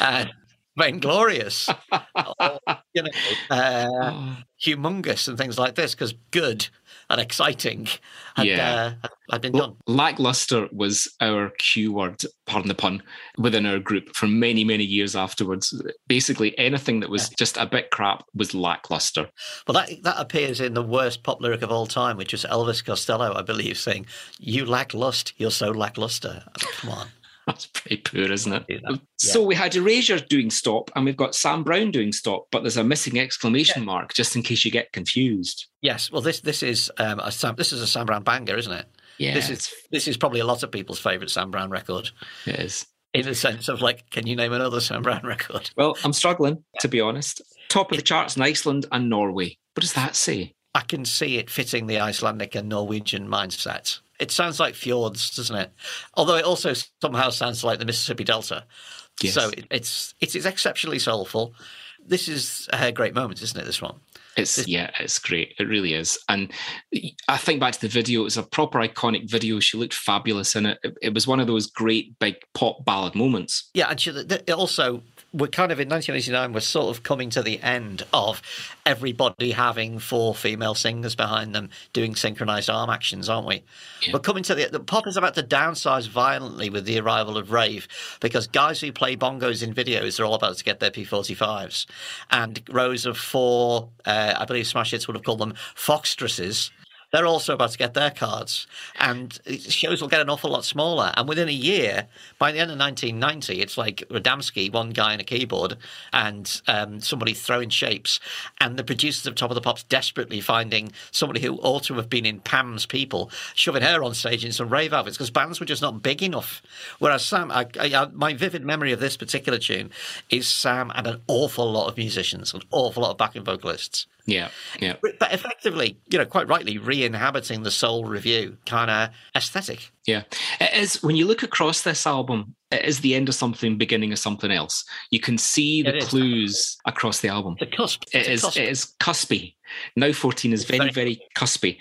and vainglorious, or, you know, uh, humongous, and things like this, because good and exciting had, yeah. uh, had been done. Lackluster was our Q word, pardon the pun, within our group for many, many years afterwards. Basically, anything that was yeah. just a bit crap was lackluster. Well, that, that appears in the worst pop lyric of all time, which was Elvis Costello, I believe, saying, "You lack lust, you're so lackluster." I mean, come on. That's pretty poor, isn't it? Yeah. So we had Erasure doing Stop, and we've got Sam Brown doing Stop, but there's a missing exclamation yeah. mark just in case you get confused. Yes, well, this this is um, a Sam, this is a Sam Brown banger, isn't it? Yeah, this is this is probably a lot of people's favourite Sam Brown record. It is, in the sense of like, can you name another Sam Brown record? Well, I'm struggling yeah. to be honest. Top of the charts in Iceland and Norway. What does that say? I can see it fitting the Icelandic and Norwegian mindset. It sounds like fjords, doesn't it? Although it also somehow sounds like the Mississippi Delta. Yes. So it, it's, it's it's exceptionally soulful. This is a great moment, isn't it, this one? It's this, yeah, it's great. It really is. And I think back to the video. It was a proper iconic video. She looked fabulous in it. It, it was one of those great big pop ballad moments. Yeah, and she, it also... We're kind of in nineteen eighty-nine, we're sort of coming to the end of everybody having four female singers behind them doing synchronized arm actions, aren't we? Yeah. We're coming to the, the pop is about to downsize violently with the arrival of rave, because guys who play bongos in videos are all about to get their P forty-fives, and rows of four, uh, I believe Smash Hits would have called them foxtresses. They're also about to get their cards, and shows will get an awful lot smaller. And within a year, by the end of nineteen ninety, it's like Radomski, one guy and a keyboard, and um, somebody throwing shapes, and the producers of Top of the Pops desperately finding somebody who ought to have been in Pam's People, shoving her on stage in some rave outfits, because bands were just not big enough. Whereas Sam, I, I, my vivid memory of this particular tune is Sam and an awful lot of musicians, an awful lot of backing vocalists. Yeah, yeah. But effectively, you know, quite rightly, re-inhabiting the soul review kind of aesthetic. Yeah. It is, when you look across this album, it is the end of something, beginning of something else. You can see the clues across the album. The cusp. It is, it is cuspy. Now fourteen is very, very cuspy.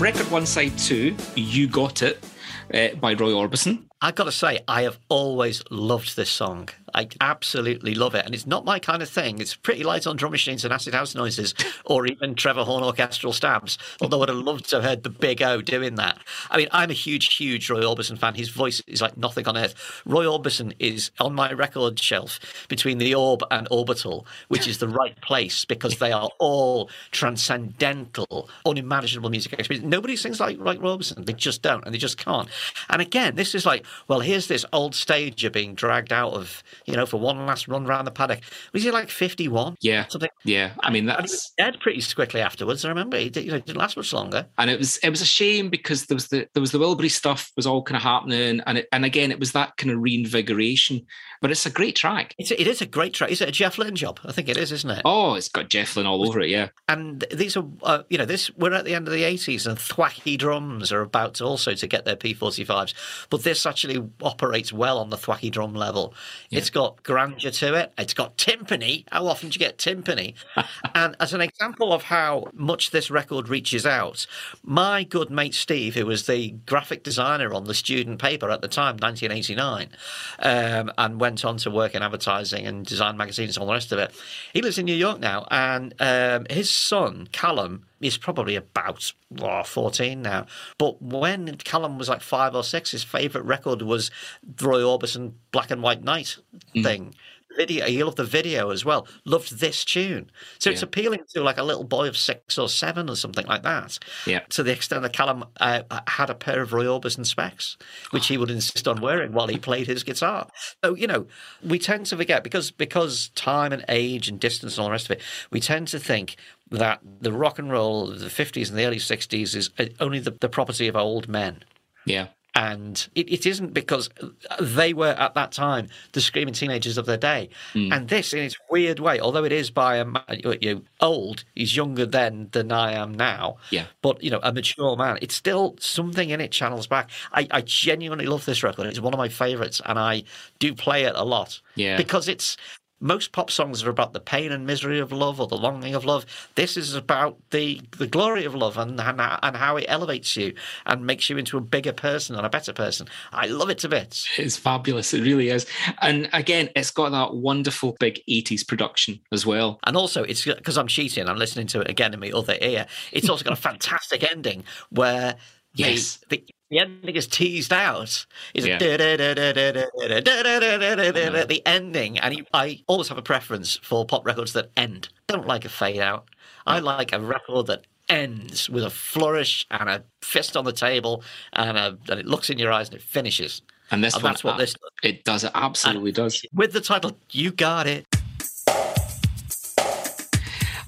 Record one, side two, You Got It. Uh, by Roy Orbison. I've got to say, I have always loved this song. I absolutely love it. And it's not my kind of thing. It's pretty light on drum machines and acid house noises, or even Trevor Horn orchestral stabs, although I'd have loved to have heard the Big O doing that. I mean, I'm a huge, huge Roy Orbison fan. His voice is like nothing on earth. Roy Orbison is on my record shelf between the orb and orbital, which is the right place, because they are all transcendental, unimaginable music experience. Nobody sings like, like Roy Orbison. They just don't, and they just can't. And again, this is like, well, here's this old stager being dragged out of, you know, for one last run around the paddock. Was he like fifty-one? Yeah, something. Yeah, I mean, that's... And he was dead pretty quickly afterwards, I remember. He did, you know, didn't last much longer. And it was it was a shame, because there was the there was the Wilbury stuff was all kind of happening, and it, and again, it was that kind of reinvigoration. But it's a great track. It's a, it is a great track. Is it a Jeff Lynne job? I think it is, isn't it? Oh, it's got Jeff Lynne all over it, yeah. And these are, uh, you know, this we're at the end of the eighties, and thwacky drums are about to also to get their P forty-fives, but this actually operates well on the thwacky drum level. Yeah. It's got grandeur to it. It's got timpani. How often do you get timpani? And as an example of how much this record reaches out, my good mate Steve, who was the graphic designer on the student paper at the time, nineteen eighty-nine, um, and went on to work in advertising and design magazines and all the rest of it. He lives in New York now, and um, his son, Callum, he's probably about oh, fourteen now. But when Callum was like five or six, his favourite record was Roy Orbison Black and White Night thing. Mm. video. He loved the video as well. Loved this tune. So yeah. it's appealing to like a little boy of six or seven or something like that. Yeah. To the extent that Callum uh, had a pair of Roy Orbison specs, which oh. he would insist on wearing while he played his guitar. So, you know, we tend to forget because because time and age and distance and all the rest of it, we tend to think that the rock and roll of the fifties and the early sixties is only the, the property of old men. Yeah. And it, it isn't, because they were at that time the screaming teenagers of their day. Mm. And this, in its weird way, although it is by a you know, old, he's younger then than I am now. Yeah. But you know, a mature man. It's still something in it channels back. I, I genuinely love this record. It's one of my favourites, and I do play it a lot. Yeah. Because it's. Most pop songs are about the pain and misery of love or the longing of love. This is about the, the glory of love and, and and how it elevates you and makes you into a bigger person and a better person. I love it to bits. It's fabulous. It really is. And again, it's got that wonderful big eighties production as well. And also, it's because I'm cheating. I'm listening to it again in my other ear. It's also got a fantastic ending where yes. the... the The ending is teased out. It's yeah. the ending. And I always have a preference for pop records that end. I don't like a fade out. I like a record that ends with a flourish and a fist on the table, and, a, and it looks in your eyes and it finishes. And this and one, that's what this does. It does. It absolutely and does. With the title, You Got It.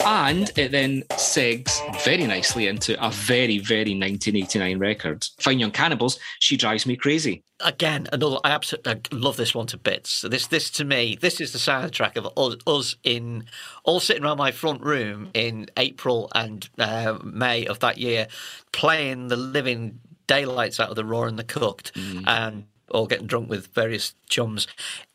And it then segs very nicely into a very, very nineteen eighty-nine record. Fine Young Cannibals, She Drives Me Crazy. Again, another. I absolutely I love this one to bits. This, this to me, this is the soundtrack of us, us in all sitting around my front room in April and uh, May of that year, playing the living daylights out of the Raw and the Cooked, mm. and or getting drunk with various chums.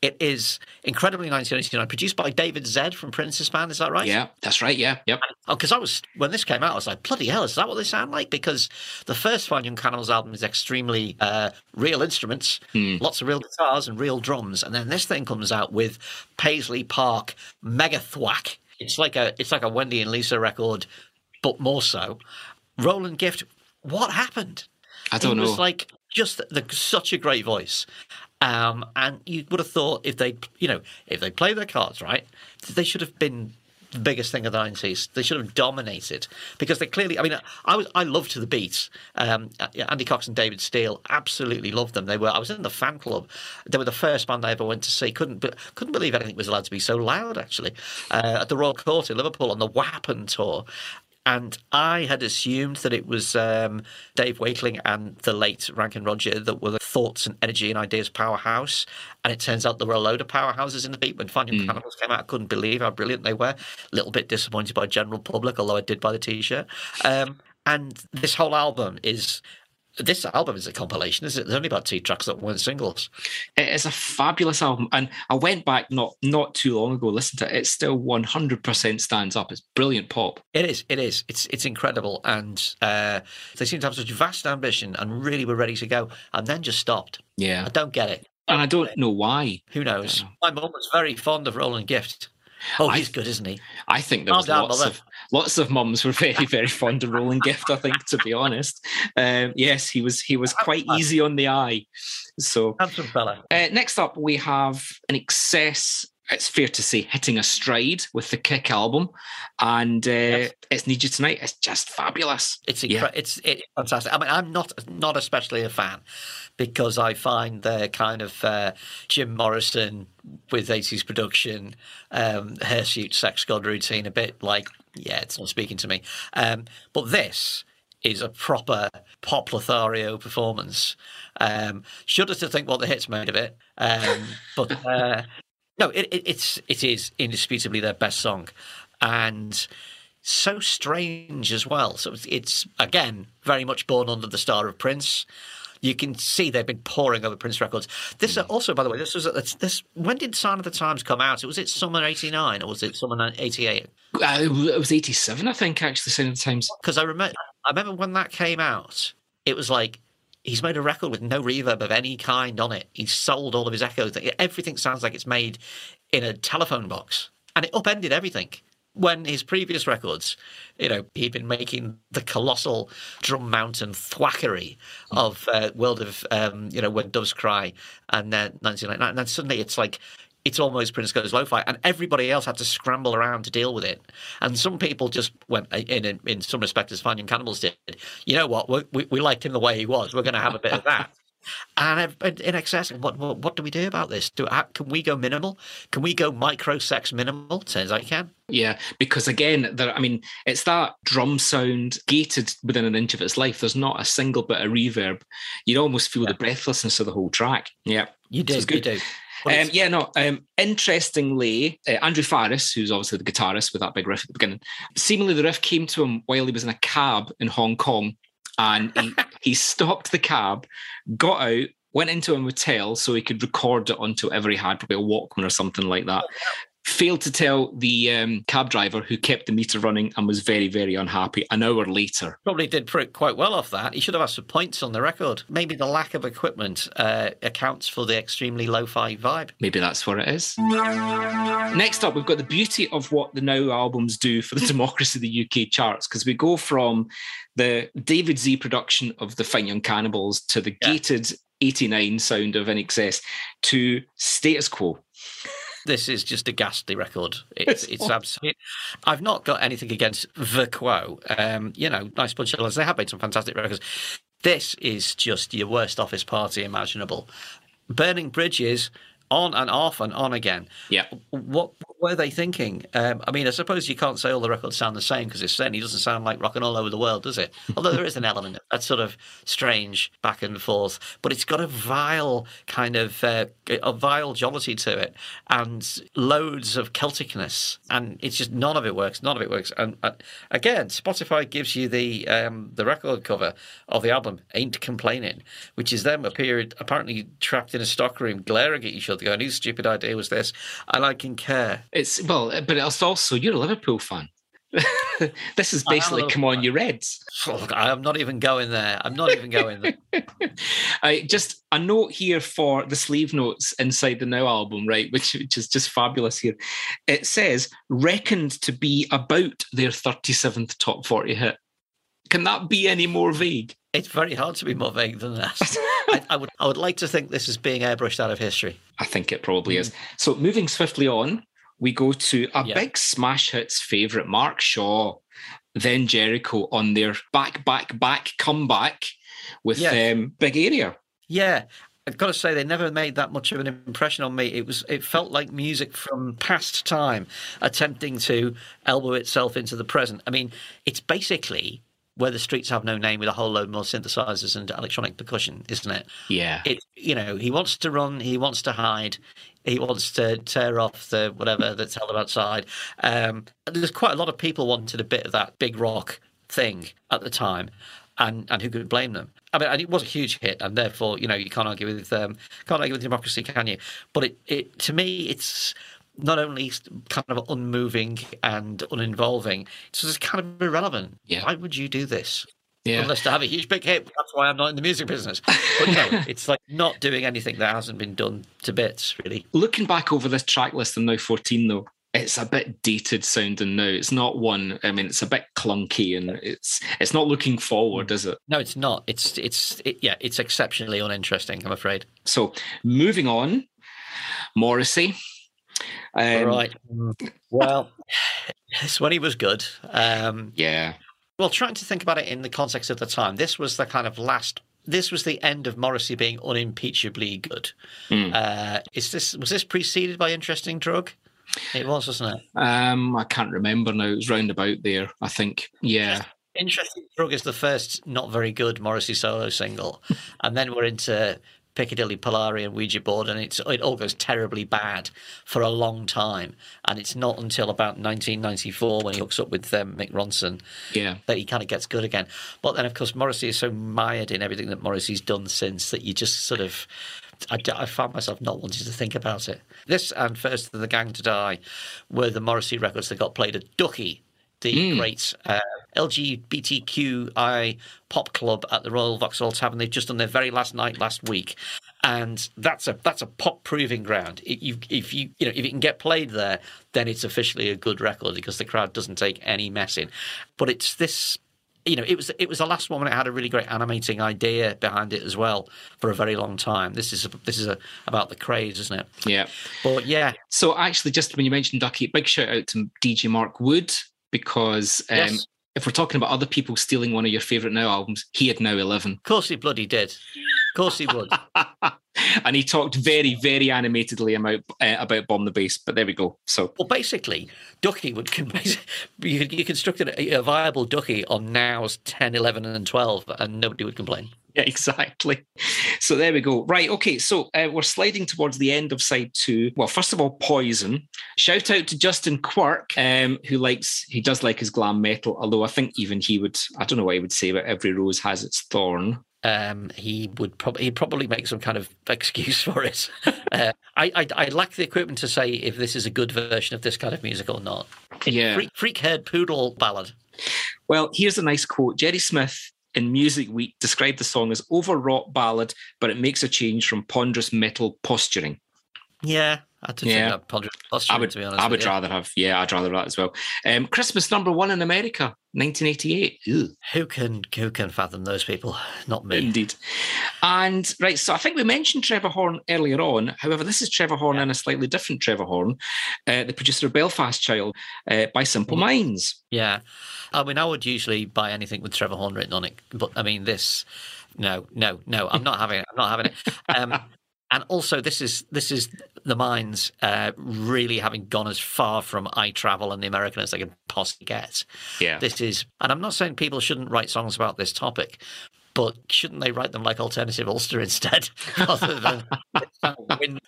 It is incredibly nineteen eighty-nine, produced by David Zed from Prince's band, is that right? Yeah, that's right, yeah. Yep. Because I was, when this came out, I was like, bloody hell, is that what they sound like? Because the first Fine Young Cannibals album is extremely uh, real instruments, hmm. lots of real guitars and real drums, and then this thing comes out with Paisley Park mega thwack. It's like a, it's like a Wendy and Lisa record, but more so. Roland Gift, what happened? I don't it know. It was like... Just the, such a great voice, um, and you would have thought if they, you know, if they played their cards right, they should have been the biggest thing of the nineties. They should have dominated, because they clearly. I mean, I was I loved To The Beat. Um, Andy Cox and David Steele, absolutely loved them. They were. I was in the fan club. They were the first band I ever went to see. Couldn't but couldn't believe anything was allowed to be so loud. Actually, uh, at the Royal Court in Liverpool on the Wappen tour. And I had assumed that it was um, Dave Wakeling and the late Rankin Roger that were the thoughts and energy and ideas powerhouse. And it turns out there were a load of powerhouses in the beat. When Fine Young Cannibals came out, I couldn't believe how brilliant they were. A little bit disappointed by the general public, although I did buy the T-shirt. Um, and this whole album is... This album is a compilation, isn't it? There's only about two tracks that weren't singles. It's a fabulous album, and I went back not not too long ago, listened to it. It still one hundred percent stands up. It's brilliant pop. It is, it is. It's it's incredible, and uh, they seem to have such vast ambition and really were ready to go, and then just stopped. Yeah. I don't get it. And I don't know why. Who knows? Know. My mum was very fond of Roland Gift. Oh, he's I, good, isn't he? I think there was down, lots mother. of lots of mums were very, very fond of Roland Gift. I think, to be honest, um, yes, he was he was quite easy on the eye. So, handsome fella. Uh, next up, we have an excess. It's fair to say, hitting a stride with the Kick album, and uh, yes. it's Need You Tonight. It's just fabulous. It's incre- yeah. it's it's fantastic. I mean, I'm not not especially a fan, because I find the kind of uh, Jim Morrison with eighties production, um, hirsute sex god routine a bit like, yeah, it's not speaking to me. Um, but this is a proper pop Lothario performance. Um, shudder to think what the hits made of it, um, but. Uh, No, it, it, it's it is indisputably their best song, and so strange as well. So it's, it's again very much born under the star of Prince. You can see they've been pouring over Prince records. This mm. also, by the way, this was this. When did Sign of the Times come out? Was it summer eighty-nine or was it summer eighty-eight? Uh, it was eighty-seven, I think. Actually, Sign of the Times, because I remember I remember when that came out. It was like. He's made a record with no reverb of any kind on it. He's sold all of his echoes. Everything sounds like it's made in a telephone box. And it upended everything. When his previous records, you know, he'd been making the colossal drum mountain thwackery of uh, World of, um, you know, When Doves Cry and then uh, nineteen ninety-nine. And then suddenly it's like it's almost Prince Goes Lo-Fi, and everybody else had to scramble around to deal with it. And some people just went in, in, in some respect, as Fine Young Cannibals did, you know what, we, we, we liked him the way he was, we're going to have a bit of that. And in excess, what, what what do we do about this? Do how, can we go minimal? Can we go micro sex minimal? Turns out you can. Yeah, because again, there, I mean, it's that drum sound gated within an inch of its life. There's not a single bit of reverb. You almost feel yeah. the breathlessness of the whole track. Yeah, you do. So you do. Um, yeah, no. Um, interestingly, uh, Andrew Faris, who's obviously the guitarist with that big riff at the beginning, seemingly the riff came to him while he was in a cab in Hong Kong. And he, he stopped the cab, got out, went into a motel so he could record it onto whatever he had, probably a Walkman or something like that. Failed to tell the um, cab driver, who kept the meter running and was very, very unhappy an hour later. Probably did quite well off that. He should have had some points on the record. Maybe the lack of equipment uh, accounts for the extremely lo-fi vibe. Maybe that's what it is. Next up, we've got the beauty of what the Now albums do for the democracy of the U K charts, because we go from the David Z production of the Fine Young Cannibals to the yeah. gated eighty-nine sound of I N X S to Status Quo. This is just a ghastly record. It's it's, it's absolutely. I've not got anything against The Quo. Um, you know, nice bunch of lads. They have made some fantastic records. This is just your worst office party imaginable. Burning bridges on and off and on again. Yeah. What, what were they thinking? Um, I mean, I suppose you can't say all the records sound the same, because it certainly doesn't sound like Rockin' All Over the World, does it? Although there is an element of that sort of strange back and forth, but it's got a vile kind of uh, a vile jollity to it, and loads of Celticness, and it's just none of it works. None of it works. And uh, again, Spotify gives you the um, the record cover of the album "Ain't Complaining," which is them a period apparently trapped in a stockroom, glaring at each other, going, whose stupid idea was this? And I can care. It's well, but it's also, you're a Liverpool fan. This is basically, come on, you Reds. Oh, I'm not even going there. I'm not even going there. I, just a note here for the sleeve notes inside the Now album, right, which, which is just fabulous here. It says, reckoned to be about their thirty-seventh top forty hit. Can that be any more vague? It's very hard to be more vague than that. I, I would I would like to think this is being airbrushed out of history. I think it probably mm. is. So moving swiftly on, we go to a yeah. big smash hits favourite, Mark Shaw, then Jericho, on their back, back, back comeback with yes. um, Big Area. Yeah. I've got to say, they never made that much of an impression on me. It was, it felt like music from past time attempting to elbow itself into the present. I mean, it's basically Where the Streets Have No Name with a whole load more synthesizers and electronic percussion, isn't it? Yeah. It, you know, he wants to run, he wants to hide, he wants to tear off the whatever that's held outside. Um, there's quite a lot of people wanted a bit of that big rock thing at the time, and, and who could blame them? I mean, and it was a huge hit, and therefore, you know, you can't argue with um, can't argue with democracy, can you? But it, it to me, it's not only kind of unmoving and uninvolving, it's just kind of irrelevant. Yeah. Why would you do this? Yeah. Unless to have a huge big hit. That's why I'm not in the music business. But no, it's like not doing anything that hasn't been done to bits, really. Looking back over this track list in Now fourteen, though, it's a bit dated sounding now. It's not one, I mean, it's a bit clunky, and it's it's not looking forward, is it? No, it's not. It's, it's it, yeah, it's exceptionally uninteresting, I'm afraid. So, moving on, Morrissey. Um, All right. Well, it's when he was good. Um, yeah. Well, trying to think about it in the context of the time, this was the kind of last, this was the end of Morrissey being unimpeachably good. Mm. Uh, is this was this preceded by Interesting Drug? It was, wasn't it? Um, I can't remember now. It was round about there, I think. Yeah. Interesting Drug is the first not very good Morrissey solo single. And then we're into Piccadilly Polari and Ouija Board, and it's it all goes terribly bad for a long time, and it's not until about nineteen ninety-four when he hooks up with um, Mick Ronson yeah. that he kind of gets good again. But then, of course, Morrissey is so mired in everything that Morrissey's done since that you just sort of, I, I found myself not wanting to think about it. This and First of the Gang to Die were the Morrissey records that got played at Ducky, the mm. great uh, L G B T Q I pop club at the Royal Vauxhall Tavern. They've just done their very last night last week, and that's a that's a pop proving ground. If you if you you know if it can get played there, then it's officially a good record because the crowd doesn't take any messing. But it's this you know, it was it was the last one when it had a really great animating idea behind it as well for a very long time. This is a, this is a, about the craze, isn't it? Yeah. But yeah. So actually, just when you mentioned Ducky, big shout out to D J Mark Wood, because um, yes. if we're talking about other people stealing one of your favourite Now albums, he had Now eleven. Of course he bloody did. Of course he would. And he talked very, very animatedly about uh, about Bomb the Bass, but there we go. So, well, basically, Ducky would you, you constructed a, a viable Ducky on Now's ten, eleven, and twelve, and nobody would complain. Yeah, exactly. So there we go. Right, okay, so uh, we're sliding towards the end of side two. Well, first of all, Poison. Shout out to Justin Quirk, um, who likes, he does like his glam metal, although I think even he would, I don't know what he would say, but every rose has its thorn. Um, he would probably he'd probably make some kind of excuse for it. uh, I, I I lack the equipment to say if this is a good version of this kind of music or not. Yeah, freak, freak-haired poodle ballad. Well, here's a nice quote. Jerry Smith in Music Week described the song as overwrought ballad, but it makes a change from ponderous metal posturing. Yeah, I don't yeah. think that ponderous posturing, I would, to be honest. I would with rather you. have, yeah, I'd rather that as well. Um, Christmas number one in America. nineteen eighty-eight. Ew. Who can who can fathom those people? Not me. Indeed. And right, so I think we mentioned Trevor Horn earlier on. However, this is Trevor Horn yeah. and a slightly different Trevor Horn, uh, the producer of Belfast Child uh, by Simple Minds. Yeah. I mean, I would usually buy anything with Trevor Horn written on it, but I mean, this, no, no, no, I'm not having it. I'm not having it. Um, and also, this is this is the Minds uh, really having gone as far from I Travel and the American as they can possibly get. Yeah, this is, and I'm not saying people shouldn't write songs about this topic, but shouldn't they write them like Alternative Ulster instead? Rather than and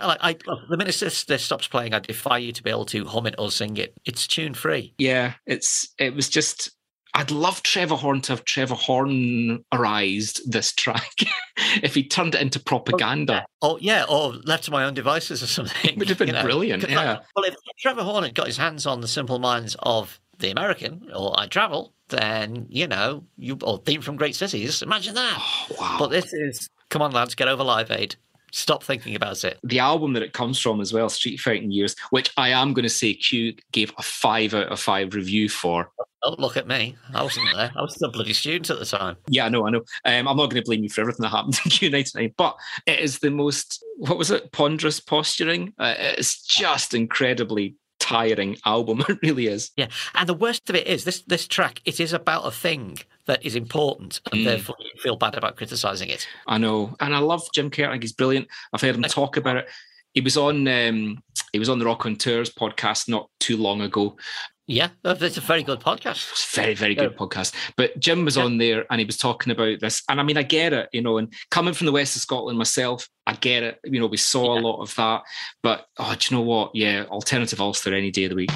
I, I, the minute this, this stops playing, I defy you to be able to hum it or sing it. It's tune free. Yeah, it's it was just. I'd love Trevor Horn to have Trevor Horn-arised this track if he turned it into propaganda. Oh, yeah, or left to my own devices or something. It would have been you know? brilliant, yeah. Like, well, if Trevor Horn had got his hands on the Simple Minds of the American or I Travel, then, you know, you or Theme from Great Cities, imagine that. Oh, wow. But this is, come on, lads, get over Live Aid. Stop thinking about it. The album that it comes from as well, Street Fighting Years, which I am going to say Q gave a five out of five review for. Don't look at me. I wasn't there. I was still a bloody student at the time. Yeah, I know, I know. Um, I'm not going to blame you for everything that happened in Q ninety-nine, but it is the most, what was it, ponderous posturing? Uh, it's just incredibly tiring album. It really is. Yeah, and the worst of it is this this track, it is about a thing that is important, and mm. therefore you feel bad about criticising it. I know, and I love Jim Kerr. I think he's brilliant. I've heard him talk about it. He was on um, he was on the Rock on Tours podcast not too long ago. Yeah, that's a very good podcast. It's a very, very good yeah. podcast. But Jim was yeah. on there and he was talking about this. And I mean, I get it, you know, and coming from the west of Scotland myself, I get it. You know, we saw yeah. a lot of that. But, oh, do you know what? Yeah, Alternative Ulster any day of the week.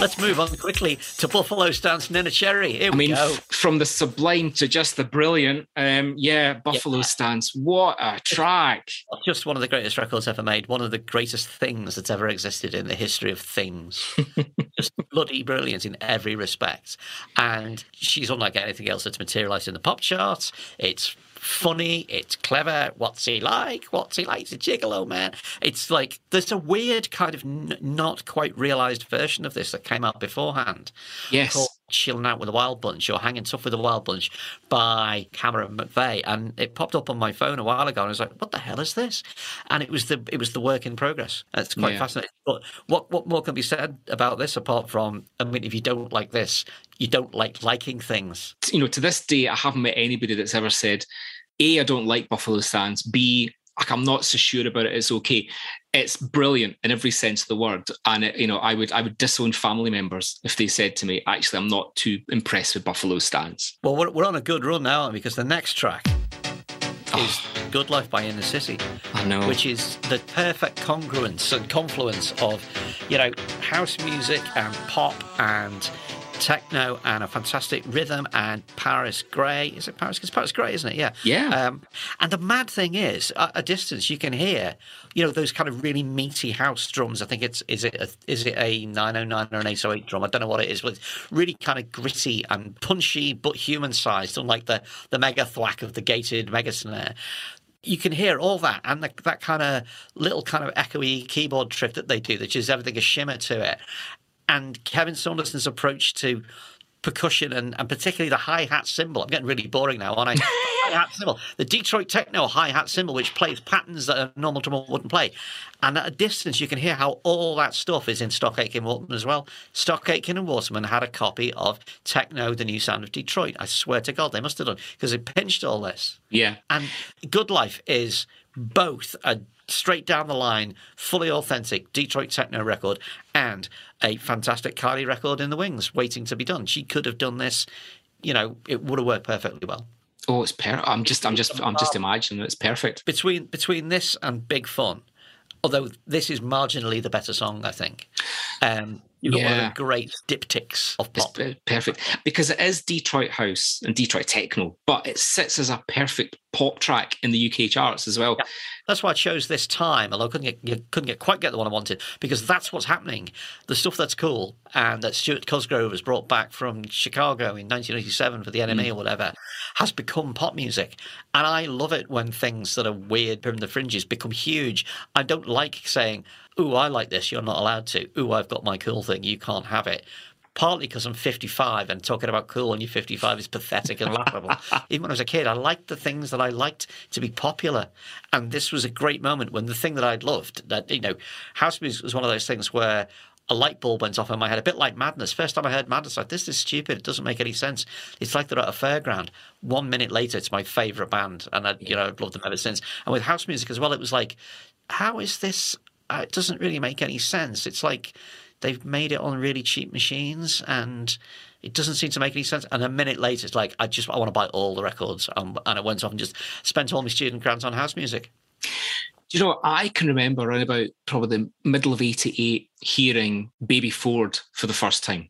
Let's move on quickly to Buffalo's Dancing in a Cherry. Here I we mean, go. F- from the sublime to just the brilliant, um, yeah, Buffalo's yeah. Dance. What a track. Just one of the greatest records ever made. One of the greatest things that's ever existed in the history of things. Just bloody brilliant in every respect. And she's unlike anything else that's materialised in the pop charts. It's funny, it's clever. What's he like? What's he like? It's a gigolo, man. It's like there's a weird kind of n- not quite realised version of this that came out beforehand. Yes. Called Chilling Out with the Wild Bunch or Hanging Tough with the Wild Bunch by Cameron McVeigh. And it popped up on my phone a while ago and I was like, what the hell is this? And it was the it was the work in progress. It's quite yeah. fascinating. But what, what more can be said about this apart from, I mean, if you don't like this, you don't like liking things. You know, to this day, I haven't met anybody that's ever said, A, I don't like Buffalo's Dance. B, I'm not so sure about it. It's okay. It's brilliant in every sense of the word. And, it, you know, I would I would disown family members if they said to me, actually, I'm not too impressed with Buffalo's Dance. Well, we're, we're on a good run now because the next track is Good Life by Inner City. I know. Which is the perfect congruence and confluence of, you know, house music and pop and techno and a fantastic rhythm and Paris Grey. Is it Paris? It's Paris Grey, isn't it? Yeah. Yeah. Um, and the mad thing is, at a distance, you can hear, you know, those kind of really meaty house drums. I think it's, is it a, is it a nine oh nine or an eight oh eight drum? I don't know what it is, but it's really kind of gritty and punchy, but human-sized, unlike the, the mega thwack of the gated mega snare. You can hear all that and the, that kind of little kind of echoey keyboard trick that they do, that gives everything a shimmer to it. And Kevin Saunderson's approach to percussion and, and particularly the hi-hat cymbal. I'm getting really boring now, aren't I? Hi-hat cymbal. The Detroit techno hi-hat cymbal, which plays patterns that a normal drummer wouldn't play. And at a distance, you can hear how all that stuff is in Stock Aitken Waterman as well. Stock Aitken and Waterman had a copy of Techno, the New Sound of Detroit. I swear to God, they must have done, because it pinched all this. Yeah. And Good Life is both a straight down the line, fully authentic Detroit techno record and a fantastic Kylie record in the wings waiting to be done. She could have done this, you know, it would have worked perfectly well. Oh, it's perfect. I'm just, I'm just, I'm just imagining it's perfect. Between between this and Big Fun, although this is marginally the better song, I think. Um, you've got yeah. one of the great diptychs of pop. It's perfect, because it is Detroit house and Detroit techno, but it sits as a perfect pop track in the U K charts as well. Yeah. That's why I chose this time, although I couldn't get, couldn't get quite get the one I wanted, because that's what's happening. The stuff that's cool and that Stuart Cosgrove has brought back from Chicago in nineteen eighty-seven for the N M E mm. or whatever has become pop music. And I love it when things that are weird from the fringes become huge. I don't like saying, ooh, I like this, you're not allowed to. Ooh, I've got my cool thing, you can't have it. Partly because I'm fifty-five and talking about cool when you're fifty-five is pathetic and laughable. Even when I was a kid, I liked the things that I liked to be popular. And this was a great moment when the thing that I'd loved, that, you know, house music was one of those things where a light bulb went off in my head, a bit like Madness. First time I heard Madness, like, this is stupid. It doesn't make any sense. It's like they're at a fairground. One minute later, it's my favourite band. And, I, you know, I've loved them ever since. And with house music as well, it was like, how is this? Uh, it doesn't really make any sense. It's like they've made it on really cheap machines and it doesn't seem to make any sense. And a minute later, it's like, I just I want to buy all the records. Um, and I went off and just spent all my student grants on house music. Do you know, I can remember around about probably the middle of eighty-eight hearing Baby Ford for the first time.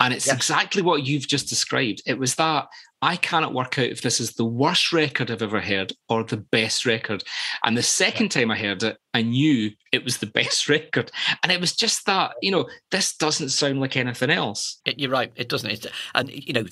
And it's yes. exactly what you've just described. It was that I cannot work out if this is the worst record I've ever heard or the best record. And the second time I heard it, I knew it was the best record. And it was just that, you know, this doesn't sound like anything else. It, you're right, it doesn't. It's, and, you know,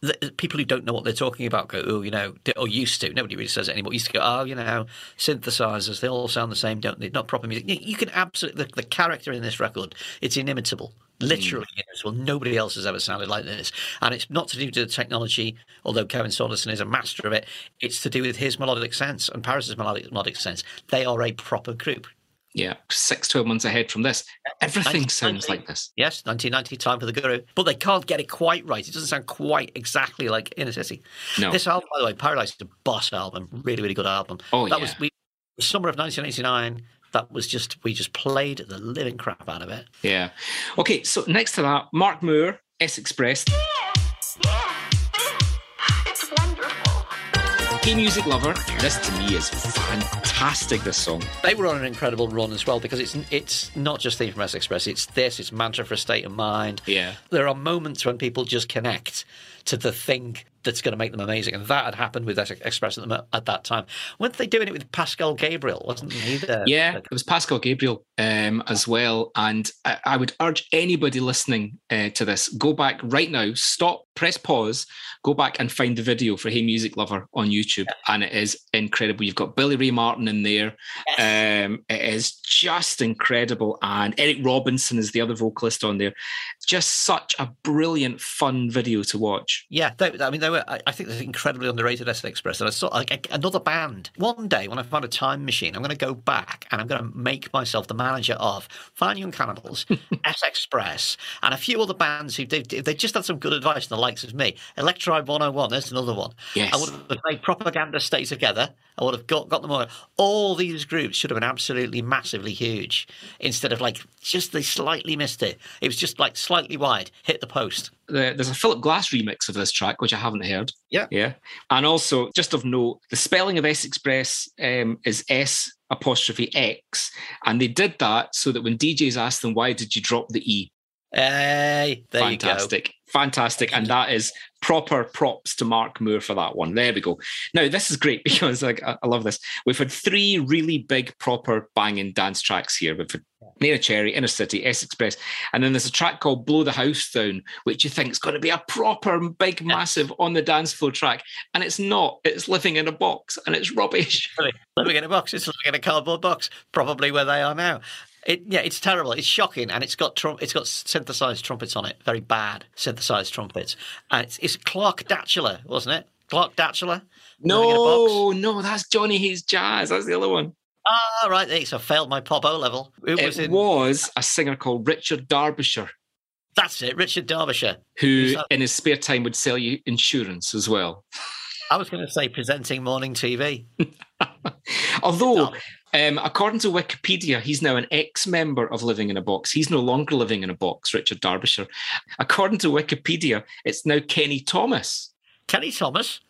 the, the people who don't know what they're talking about go, oh, you know, or used to, nobody really says it anymore, used to go, oh, you know, synthesizers, they all sound the same, don't they? Not proper music. You, you can absolutely, the, the character in this record, it's inimitable. Literally, well, nobody else has ever sounded like this. And it's not to do with the technology, although Kevin Saunderson is a master of it. It's to do with his melodic sense and Paris's melodic, melodic sense. They are a proper group. Yeah, six, twelve months ahead from this. Everything sounds like this. Yes, nineteen ninety, Time for the Guru. But they can't get it quite right. It doesn't sound quite exactly like Inner City. No. This album, by the way, Paradise, is a boss album. Really, really good album. Oh, that yeah. was we, the summer of nineteen eighty-nine... That was just, we just played the living crap out of it. Yeah. Okay, so next to that, Mark Moore, S-Express. Yeah, yeah, it's wonderful. Gay music lover. This to me is fantastic, this song. They were on an incredible run as well, because it's it's not just Theme from S-Express, it's this, it's Mantra for a State of Mind. Yeah. There are moments when people just connect to the thing that's going to make them amazing, and that had happened with S-Express at, the, at that time. Weren't they doing it with Pascal Gabriel? Wasn't he there? Yeah, it was Pascal Gabriel um, as well. And I, I would urge anybody listening uh, to this, go back right now, stop, press pause, go back and find the video for Hey Music Lover on YouTube, yeah. and it is incredible. You've got Billy Ray Martin in there. Yes. Um, it is just incredible, and Eric Robinson is the other vocalist on there. Just such a brilliant, fun video to watch. Yeah, they, I mean, they were, I think they're incredibly underrated, S-Express. And I saw like another band. One day, when I find a time machine, I'm going to go back and I'm going to make myself the manager of Fine Young Cannibals, S-Express, and a few other bands who they, they just had some good advice from the likes of me. Electribe one oh one, there's another one. Yes. I would have made Propaganda stay together. I would have got, got them all. All these groups should have been absolutely massively huge, instead of like just they slightly missed it. It was just like slightly wide, hit the post. There's a Philip Glass remix of this track, which I haven't heard. Yeah. Yeah. And also, just of note, the spelling of S-Express um, is S apostrophe X. And they did that so that when D Js asked them, why did you drop the E? Hey, there Fantastic. you go. Fantastic. And that is proper props to Mark Moore for that one. There we go. Now, this is great because like, I love this. We've had three really big, proper, banging dance tracks here. We've had Naira Cherry, Inner City, S-Express. And then there's a track called Blow the House Down, which you think is going to be a proper, big, massive on the dance floor track. And it's not. It's Living in a Box and it's rubbish. Living in a Box. It's living in a cardboard box, probably where they are now. It, yeah, it's terrible. It's shocking, and it's got trum- it's got synthesized trumpets on it. Very bad synthesized trumpets. And it's, it's Clark Datchler, wasn't it? Clark Datchler. No, no, that's Johnny Hayes Jazz. That's the other one. Ah, right. So I failed my pop O level. It, it was, in- was a singer called Richard Darbyshire. That's it, Richard Darbyshire, who that- in his spare time would sell you insurance as well. I was going to say presenting morning T V. Although, um, according to Wikipedia, he's now an ex-member of Living in a Box. He's no longer living in a box, Richard Darbyshire. According to Wikipedia, it's now Kenny Thomas. Kenny Thomas?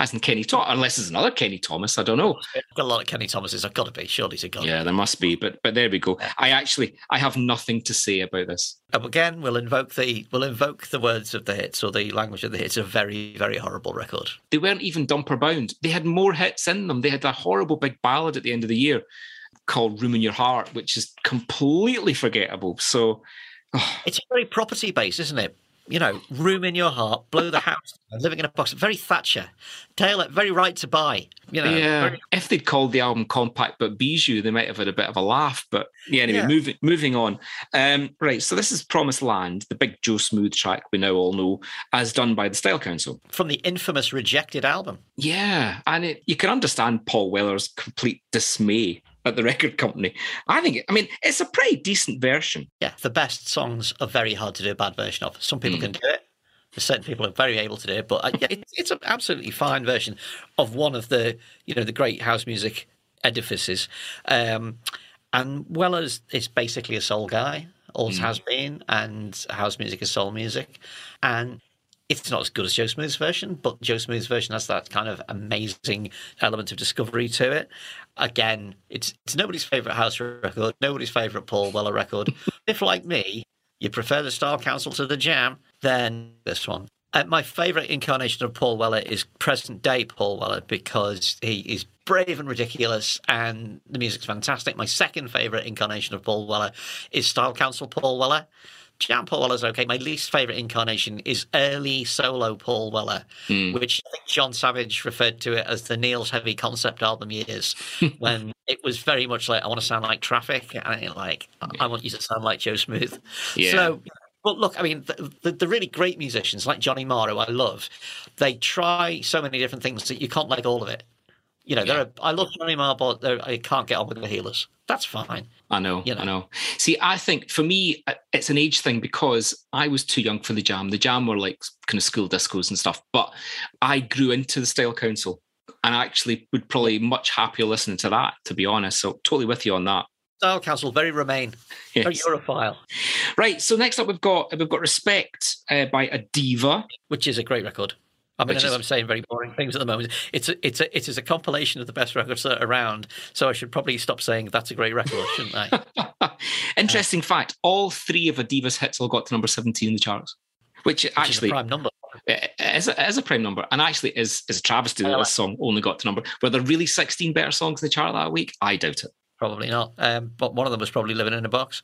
As in Kenny Thomas, unless there's another Kenny Thomas, I don't know. There's a lot of Kenny Thomases, I've got to be, surely it's a god. Yeah, there must be, but but there we go. I actually, I have nothing to say about this. And again, we'll invoke the we'll invoke the words of the hits or the language of the hits. It's a very, very horrible record. They weren't even Dumper Bound. They had more hits in them. They had a horrible big ballad at the end of the year called Room in Your Heart, which is completely forgettable. So oh. It's very property-based, isn't it? You know, Room in Your Heart, Blow the House, Living in a Box. Very Thatcher. Taylor, very Right to Buy. You know, yeah. Very... If they'd called the album Compact But Bijou, they might have had a bit of a laugh. But yeah, anyway, yeah. moving moving on. Um, right, so this is Promised Land, the big Joe Smooth track we now all know, as done by the Style Council. From the infamous Rejected album. Yeah, and it, you can understand Paul Weller's complete dismay at the record company. I think, I mean, it's a pretty decent version. Yeah, the best songs are very hard to do a bad version of. Some people mm. can do it. Certain people are very able to do it, but uh, yeah, it's, it's an absolutely fine version of one of the, you know, the great house music edifices. Um, and Weller's is basically a soul guy, always mm. has been, and house music is soul music. And it's not as good as Joe Smooth's version, but Joe Smooth's version has that kind of amazing element of discovery to it. Again, it's it's nobody's favourite house record, nobody's favourite Paul Weller record. If, like me, you prefer the Style Council to the Jam, then this one. Uh, my favourite incarnation of Paul Weller is present-day Paul Weller because he is brave and ridiculous and the music's fantastic. My second favourite incarnation of Paul Weller is Style Council Paul Weller. Jam Paul Weller's okay. My least favourite incarnation is early solo Paul Weller, mm. which I think John Savage referred to it as the Neil's Heavy concept album years, when it was very much like, I want to sound like Traffic, and like, I want you to sound like Joe Smooth. Yeah. So, but look, I mean, the, the, the really great musicians like Johnny Marr, who I love, they try so many different things that you can't like all of it. You know, yeah. there are, I love Johnny Marr, but I can't get on with the Healers. That's fine. I know, you know, I know. See, I think for me, it's an age thing because I was too young for the Jam. The Jam were like kind of school discos and stuff, but I grew into the Style Council and I actually would probably much happier listening to that, to be honest. So totally with you on that. Style Council, very Remain, yes. Very Europhile. Right, so next up we've got we've got Respect uh, by A Diva. Which is a great record. I mean, I know is... I'm saying very boring things at the moment. It's a, it's a, it is a compilation of the best records that are around, so I should probably stop saying that's a great record, shouldn't I? Interesting uh, fact, all three of A Diva's hits all got to number seventeen in the charts, which, which actually... is a prime number. It is, a, it is a prime number, and actually is, is a travesty that like this song only got to number. Were there really sixteen better songs in the chart that week? I doubt it. Probably not, um, but one of them was probably Living in a Box.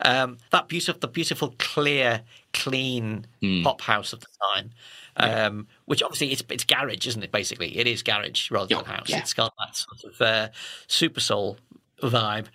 Um, that beautiful, the beautiful, clear, clean mm. pop house of the time, um, yeah. which obviously it's it's garage, isn't it? Basically, it is garage rather than yeah. house. Yeah. It's got that sort of uh, super soul vibe.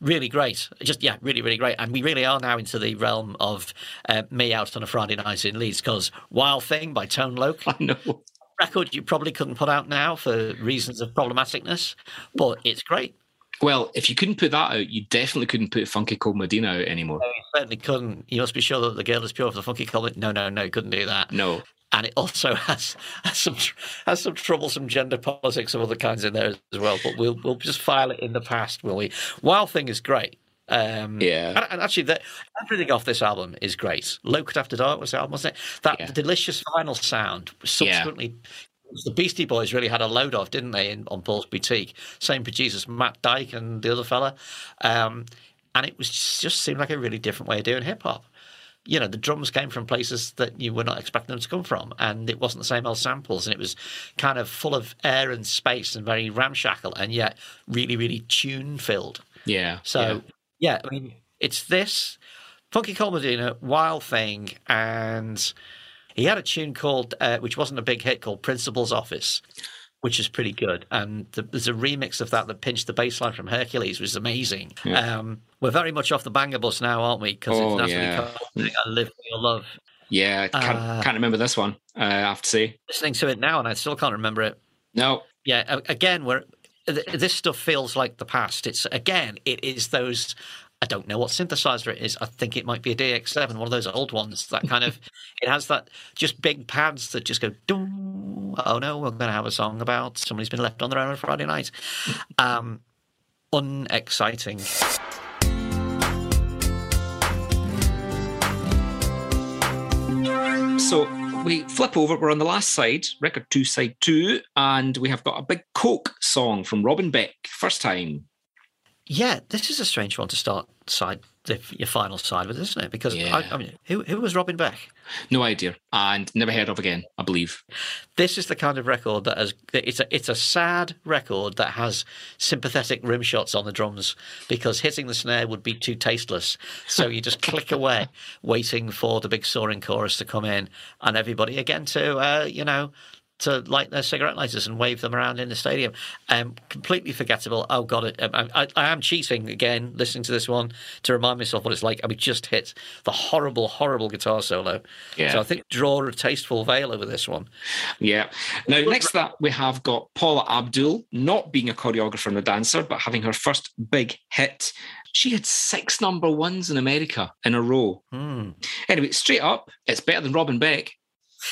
Really great, just yeah, really, really great. And we really are now into the realm of uh, me out on a Friday night in Leeds because Wild Thing by Tone Loc. I know. Record you probably couldn't put out now for reasons of problematicness, but it's great. Well, if you couldn't put that out, you definitely couldn't put Funky Cold Medina out anymore. No, you certainly couldn't. You must be sure that the girl is pure for the Funky Cold Medina. No, no, no, you couldn't do that. No. And it also has, has some has some troublesome gender politics of other kinds in there as well. But we'll we'll just file it in the past, will we? Wild Thing is great. Um, yeah. And actually, the, everything off this album is great. Loc After Dark was the album, wasn't it? That yeah. delicious final sound subsequently... Yeah. The Beastie Boys really had a load of, didn't they, in, on Paul's Boutique? Same producers, Matt Dyke and the other fella. Um, and it was just, just seemed like a really different way of doing hip-hop. you know, the drums came from places that you were not expecting them to come from, and it wasn't the same old samples, and it was kind of full of air and space and very ramshackle, and yet really, really tune-filled. Yeah. So, yeah, yeah I mean, it's this Funky Cole Medina, Wild Thing, and he had a tune called, uh, which wasn't a big hit, called Principal's Office, which is pretty good. And the, there's a remix of that that pinched the bass line from Hercules, which is amazing. Yeah. Um, we're very much off the banger bus now, aren't we? Because oh, it's Natalie Cole, I Live for Your Love. Yeah, I can't, uh, can't remember this one. Uh, I have to see. Listening to it now, and I still can't remember it. No. Yeah, again, we're this stuff feels like the past. It's, again, it is those... I don't know what synthesizer it is. I think it might be a D X seven, one of those old ones. That kind of, it has that just big pads that just go, doom. Oh no, we're going to have a song about somebody's been left on their own on Friday night. Um, unexciting. So we flip over, we're on the last side, record two, side two, and we have got a big Coke song from Robin Beck, first time. Yeah, this is a strange one to start side the, your final side with, isn't it? Because, yeah. I, I mean, who, who was Robin Beck? No idea, and never heard of again, I believe. This is the kind of record that has... It's a, it's a sad record that has sympathetic rim shots on the drums because hitting the snare would be too tasteless. So you just click away, waiting for the big soaring chorus to come in and everybody again to, uh, you know... to light their cigarette lighters and wave them around in the stadium. Um, completely forgettable. Oh, God, I, I, I am cheating again, listening to this one, to remind myself what it's like. I mean, just hit the horrible, horrible guitar solo. Yeah. So I think draw a tasteful veil over this one. Yeah. Now, next up, we have got Paula Abdul, not being a choreographer and a dancer, but having her first big hit. She had six number ones in America in a row. Mm. Anyway, straight up, it's better than Robin Beck.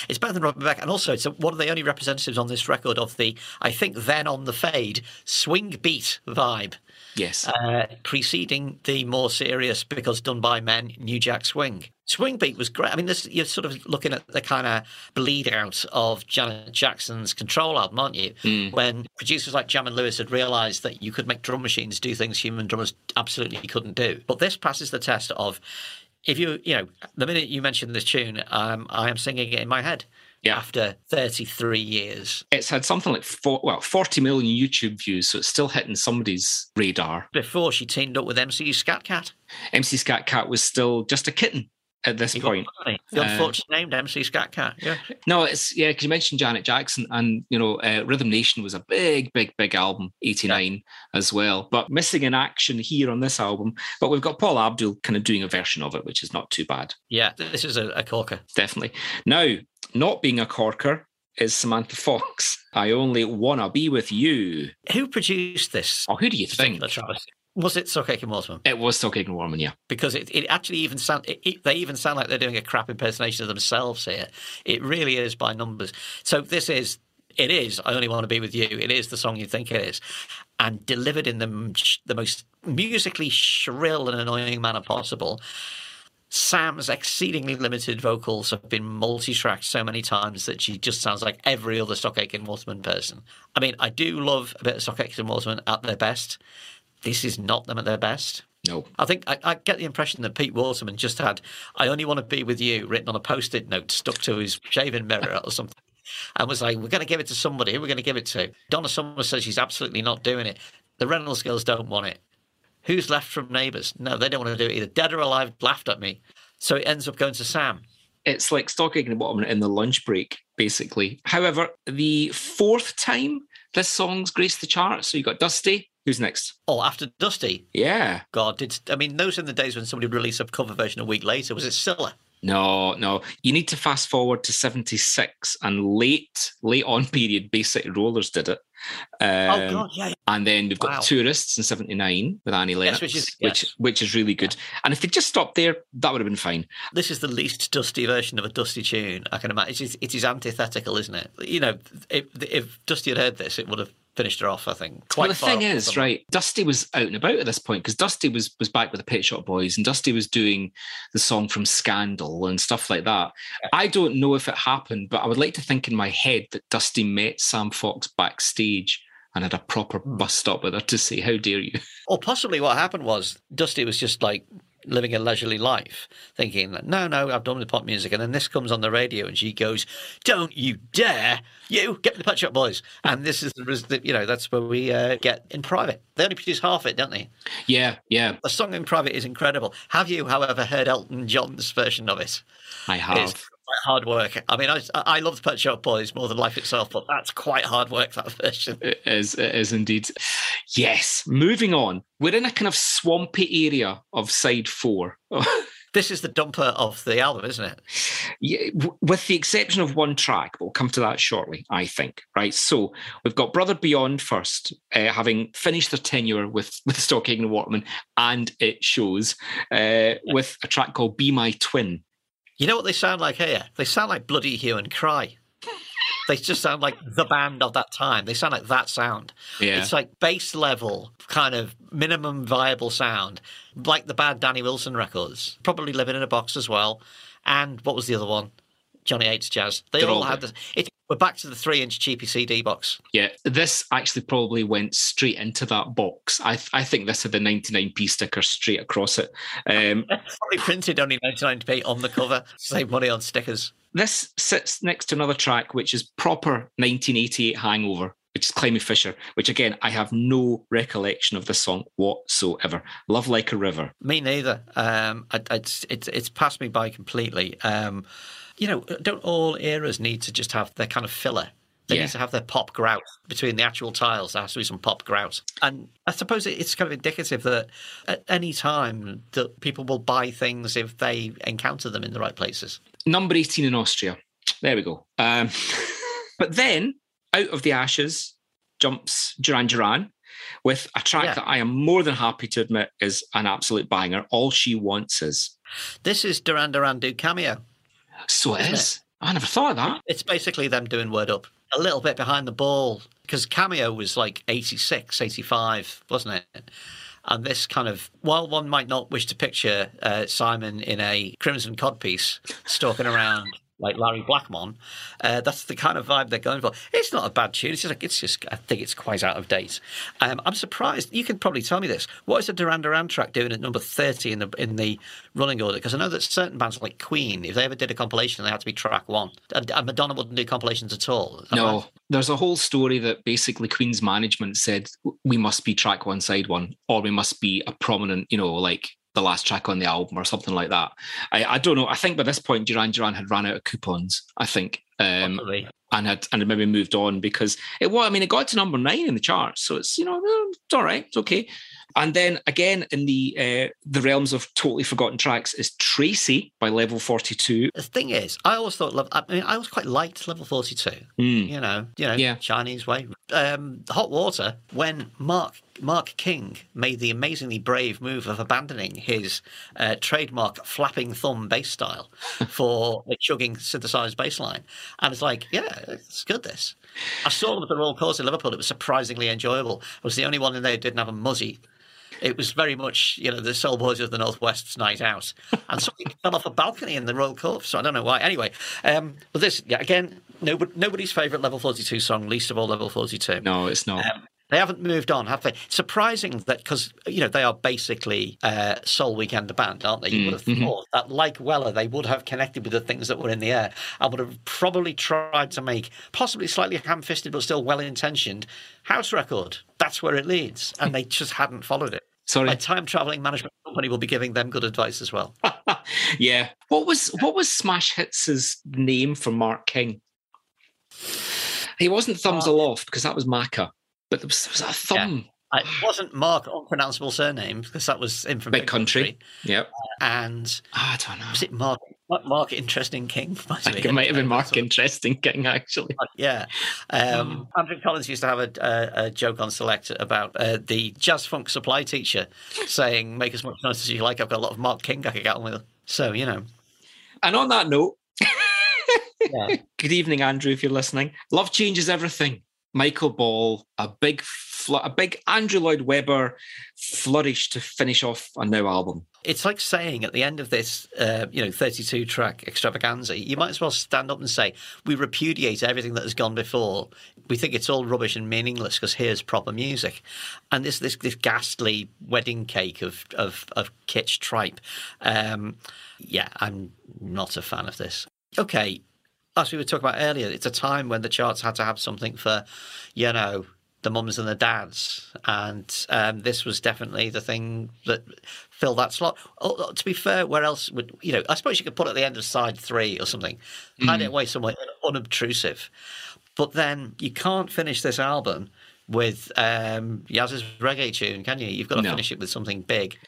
It's better than Robin Beck, and also it's one of the only representatives on this record of the, I think, then on the fade, swing beat vibe. Yes. Uh, preceding the more serious, because done by men, New Jack Swing. Swing beat was great. I mean, this, you're sort of looking at the kind of bleed out of Janet Jackson's Control album, aren't you? Mm. When producers like Jam and Lewis had realised that you could make drum machines do things human drummers absolutely couldn't do. But this passes the test of... If you, you know, the minute you mentioned this tune, um, I am singing it in my head. Yeah. After thirty-three years. It's had something like, four, well, forty million YouTube views, so it's still hitting somebody's radar. Before she teamed up with M C Scat Cat. M C Scat Cat was still just a kitten at this he point. The unfortunate uh, named M C Scat Cat, yeah. No, it's, yeah, because you mentioned Janet Jackson and, you know, uh, Rhythm Nation was a big, big, big album, eighty-nine yeah. as well. But missing in action here on this album. But we've got Paula Abdul kind of doing a version of it, which is not too bad. Yeah, this is a, a corker. Definitely. Now, not being a corker is Samantha Fox. I Only Wanna Be With You. Who produced this? Oh, who do you think? Was it Stock Aitken Waterman? It was Stock Aitken Waterman, yeah. Because it, it actually even sound it, it, they even sound like they're doing a crap impersonation of themselves here. It really is by numbers. So this is it is I Only Want to Be With You. It is the song you think it is, and delivered in the the most musically shrill and annoying manner possible. Sam's exceedingly limited vocals have been multi-tracked so many times that she just sounds like every other Stock Aitken Waterman person. I mean, I do love a bit of Stock Aitken Waterman at their best. This is not them at their best. No. I think I, I get the impression that Pete Waterman just had I Only Want to Be With You written on a Post-it note stuck to his shaving mirror or something and was like, we're going to give it to somebody. Who are we going to give it to? Donna Summer says she's absolutely not doing it. The Reynolds Girls don't want it. Who's left from Neighbours? No, they don't want to do it either. Dead or Alive laughed at me. So it ends up going to Sam. It's like Stock Aitken Waterman in the lunch break, basically. However, the fourth time this song's graced the charts, so you got Dusty. Who's next? Oh, after Dusty? Yeah. God, did I mean, those in the days when somebody would release a cover version a week later, was it Scylla? No, no. You need to fast forward to seventy-six and late, late on period, Bay City Rollers did it. Um, oh, God, yeah. And then we've got wow. Tourists in seventy-nine with Annie Lennox, yes, which, is, yes. which, which is really good. Yeah. And if they just stopped there, that would have been fine. This is the least Dusty version of a Dusty tune, I can imagine. It is, it is antithetical, isn't it? You know, if, if Dusty had heard this, it would have finished her off, I think. Quite well, the thing is, right, Dusty was out and about at this point because Dusty was was back with the Pet Shop Boys and Dusty was doing the song from Scandal and stuff like that. Yeah. I don't know if it happened, but I would like to think in my head that Dusty met Sam Fox backstage and had a proper bust up with her to say, how dare you? Or possibly what happened was Dusty was just like, living a leisurely life, thinking that, no, no, I've done with pop music. And then this comes on the radio and she goes, don't you dare, you, get the Pet Shop Boys. And this is, the, you know, that's where we uh, get In Private. They only produce half it, don't they? Yeah, yeah. The song In Private is incredible. Have you, however, heard Elton John's version of it? I have. It's hard work. I mean, I I love the Pet Shop Boys more than life itself, but that's quite hard work, that version. It is, it is indeed. Yes. Moving on. We're in a kind of swampy area of side four. This is the dumper of the album, isn't it? Yeah, with the exception of one track, but we'll come to that shortly, I think. Right, so we've got Brother Beyond first, uh, having finished their tenure with, with Stock Aitken Waterman, and it shows, uh, with a track called Be My Twin. You know what they sound like here? They sound like bloody Hue and Cry. They just sound like the band of that time. They sound like that sound. Yeah. It's like bass level, kind of minimum viable sound, like the bad Danny Wilson records. Probably Living in a Box as well. And what was the other one? Johnny Hates Jazz. They all, all had this. It, we're back to the three-inch cheapy C D box. Yeah, this actually probably went straight into that box. I th- I think this had the ninety-nine p sticker straight across it. Um, probably printed only ninety-nine p on the cover. Save money on stickers. This sits next to another track, which is proper nineteen eighty-eight hangover, which is Climby Fisher, which, again, I have no recollection of this song whatsoever. Love Like a River. Me neither. Um, I, it's, it's, it's passed me by completely. Um, you know, don't all eras need to just have their kind of filler? They yeah. need to have their pop grout. Between the actual tiles, there has to be some pop grout. And I suppose it's kind of indicative that at any time that people will buy things if they encounter them in the right places. Number eighteen in Austria. There we go. Um, but then... out of the ashes jumps Duran Duran with a track yeah. that I am more than happy to admit is an absolute banger. All She Wants Is. This is Duran Duran do Cameo. So it is. It? I never thought of that. It's basically them doing Word Up. A little bit behind the ball, because Cameo was like eighty-six, eighty-five, wasn't it? And this kind of, while one might not wish to picture uh, Simon in a crimson codpiece stalking around... like Larry Blackmon, uh, that's the kind of vibe they're going for. It's not a bad tune. It's just, like, it's just I think it's quite out of date. Um, I'm surprised. You could probably tell me this. What is the Duran Duran track doing at number thirty in the in the running order? Because I know that certain bands like Queen, if they ever did a compilation, they had to be track one. And, and Madonna wouldn't do compilations at all. No, right? There's a whole story that basically Queen's management said we must be track one, side one, or we must be a prominent, you know, like... the last track on the album or something like that. I, I don't know. I think by this point Duran Duran had ran out of coupons, I think, um, and had and had maybe moved on, because it was, I mean, it got to number nine in the charts, so it's, you know, it's all right, it's okay. And then again in the uh, the realms of totally forgotten tracks is Tracy by Level forty-two. The thing is, I always thought, I mean, I always quite liked Level forty-two. Mm. You know, you know, yeah. Chinese way. Um, Hot Water, when Mark. Mark King made the amazingly brave move of abandoning his uh, trademark flapping thumb bass style for a chugging synthesised bass line. And it's like, yeah, it's good, this. I saw them at the Royal Course in Liverpool. It was surprisingly enjoyable. I was the only one in there who didn't have a muzzy. It was very much, you know, the Soul Boys of the Northwest's night out. And something fell off a balcony in the Royal Course, so I don't know why. Anyway, um, but this, yeah, again, nobody, nobody's favourite Level forty-two song, least of all Level forty-two. No, it's not. Um, They haven't moved on, have they? Surprising that, because, you know, they are basically uh, Soul Weekender band, aren't they? You mm, would have mm-hmm. thought that, like Weller, they would have connected with the things that were in the air and would have probably tried to make, possibly slightly ham-fisted but still well-intentioned, house record. That's where it leads. And they just hadn't followed it. Sorry. A time-travelling management company will be giving them good advice as well. yeah. What was what was Smash Hits' name for Mark King? He wasn't Thumbs uh, Aloft, because that was Macca. But there was, there was a thumb. Yeah. It wasn't Mark, unpronounceable surname, because that was in from Big Country. country. Yeah. Uh, and oh, I don't know. Was it Mark? Mark Interesting King? Might I think it might have been Mark Interesting King, actually. Yeah. Um, Andrew Collins used to have a, a, a joke on Select about uh, the jazz funk supply teacher saying, make as much noise as you like. I've got a lot of Mark King I could get on with. So, you know. And on that note, yeah. Good evening, Andrew, if you're listening. Love Changes Everything. Michael Ball, a big fl- a big Andrew Lloyd Webber flourish to finish off a new album. It's like saying at the end of this, uh, you know, thirty-two track extravaganza, you might as well stand up and say, we repudiate everything that has gone before. We think it's all rubbish and meaningless because here's proper music. And this this this ghastly wedding cake of of, of kitsch tripe. Um, yeah, I'm not a fan of this. Okay, as we were talking about earlier, it's a time when the charts had to have something for, you know, the mums and the dads, and um, this was definitely the thing that filled that slot. Oh, to be fair, where else would, you know, I suppose you could put it at the end of side three or something, mm-hmm. hide it away somewhere unobtrusive. But then you can't finish this album with um, Yazz's reggae tune, can you? You've got to no. finish it with something big.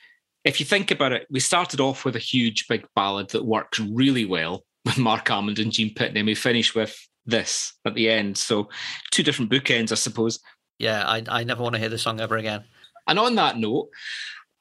If you think about it, we started off with a huge big ballad that works really well with Marc Almond and Gene Pitney, and we finish with this at the end. So two different bookends, I suppose. Yeah, I, I never want to hear the song ever again. And on that note,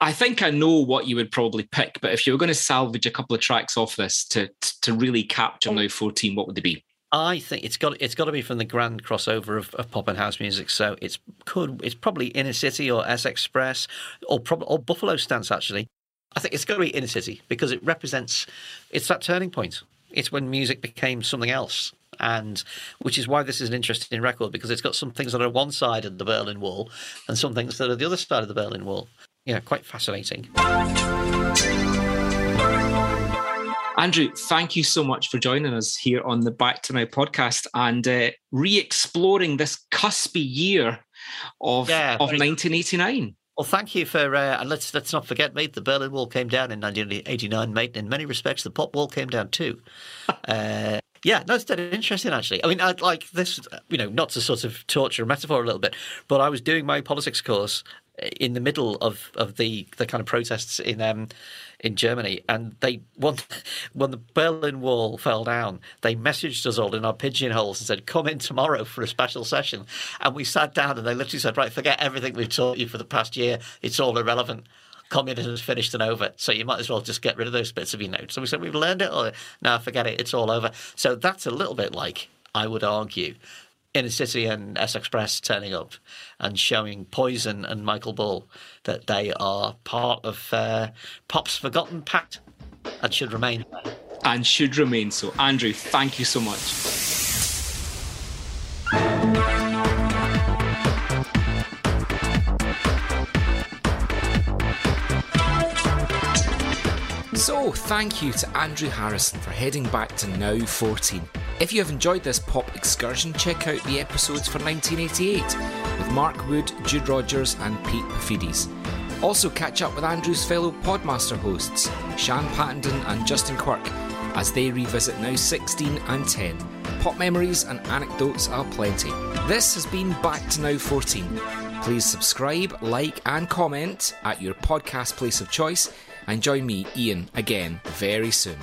I think I know what you would probably pick, but if you were going to salvage a couple of tracks off this to to really capture Now fourteen, what would they be? I think it's got it's got to be from the grand crossover of, of pop and house music. So it's could it's probably Inner City or S-Express or probably or Buffalo Stance. Actually, I think it's got to be Inner City because it represents it's that turning point. It's when music became something else. And which is why this is an interesting record, because it's got some things that are one side of the Berlin Wall and some things that are the other side of the Berlin Wall. Yeah, quite fascinating. Andrew, thank you so much for joining us here on the Back to Now podcast and uh, re-exploring this cuspy year of, yeah, of nineteen eighty-nine. Well, thank you for, uh, and let's let's not forget, mate, the Berlin Wall came down in nineteen eighty-nine, mate, and in many respects the pop wall came down too. uh, Yeah, no, it's dead interesting, actually. I mean, I'd like this, you know, not to sort of torture a metaphor a little bit, but I was doing my politics course in the middle of, of the, the kind of protests in um, in Germany. And they when, when the Berlin Wall fell down, they messaged us all in our pigeonholes and said, come in tomorrow for a special session. And we sat down and they literally said, right, forget everything we've taught you for the past year. It's all irrelevant. Communism is finished and over, so you might as well just get rid of those bits of your notes. So we said, we've learned it, or no, forget it, it's all over. So that's a little bit like, I would argue, Inner City and S-Express turning up and showing Poison and Michael Bull that they are part of uh, pop's forgotten pact and should remain. And should remain so. Andrew, thank you so much. So, thank you to Andrew Harrison for heading back to Now fourteen. If you have enjoyed this pop excursion, check out the episodes for nineteen eighty-eight with Mark Wood, Jude Rogers and Pete Pafidis. Also catch up with Andrew's fellow Podmaster hosts, Shan Pattendon and Justin Quirk, as they revisit Now sixteen and ten. Pop memories and anecdotes are plenty. This has been Back to Now fourteen. Please subscribe, like and comment at your podcast place of choice. And join me, Ian, again very soon.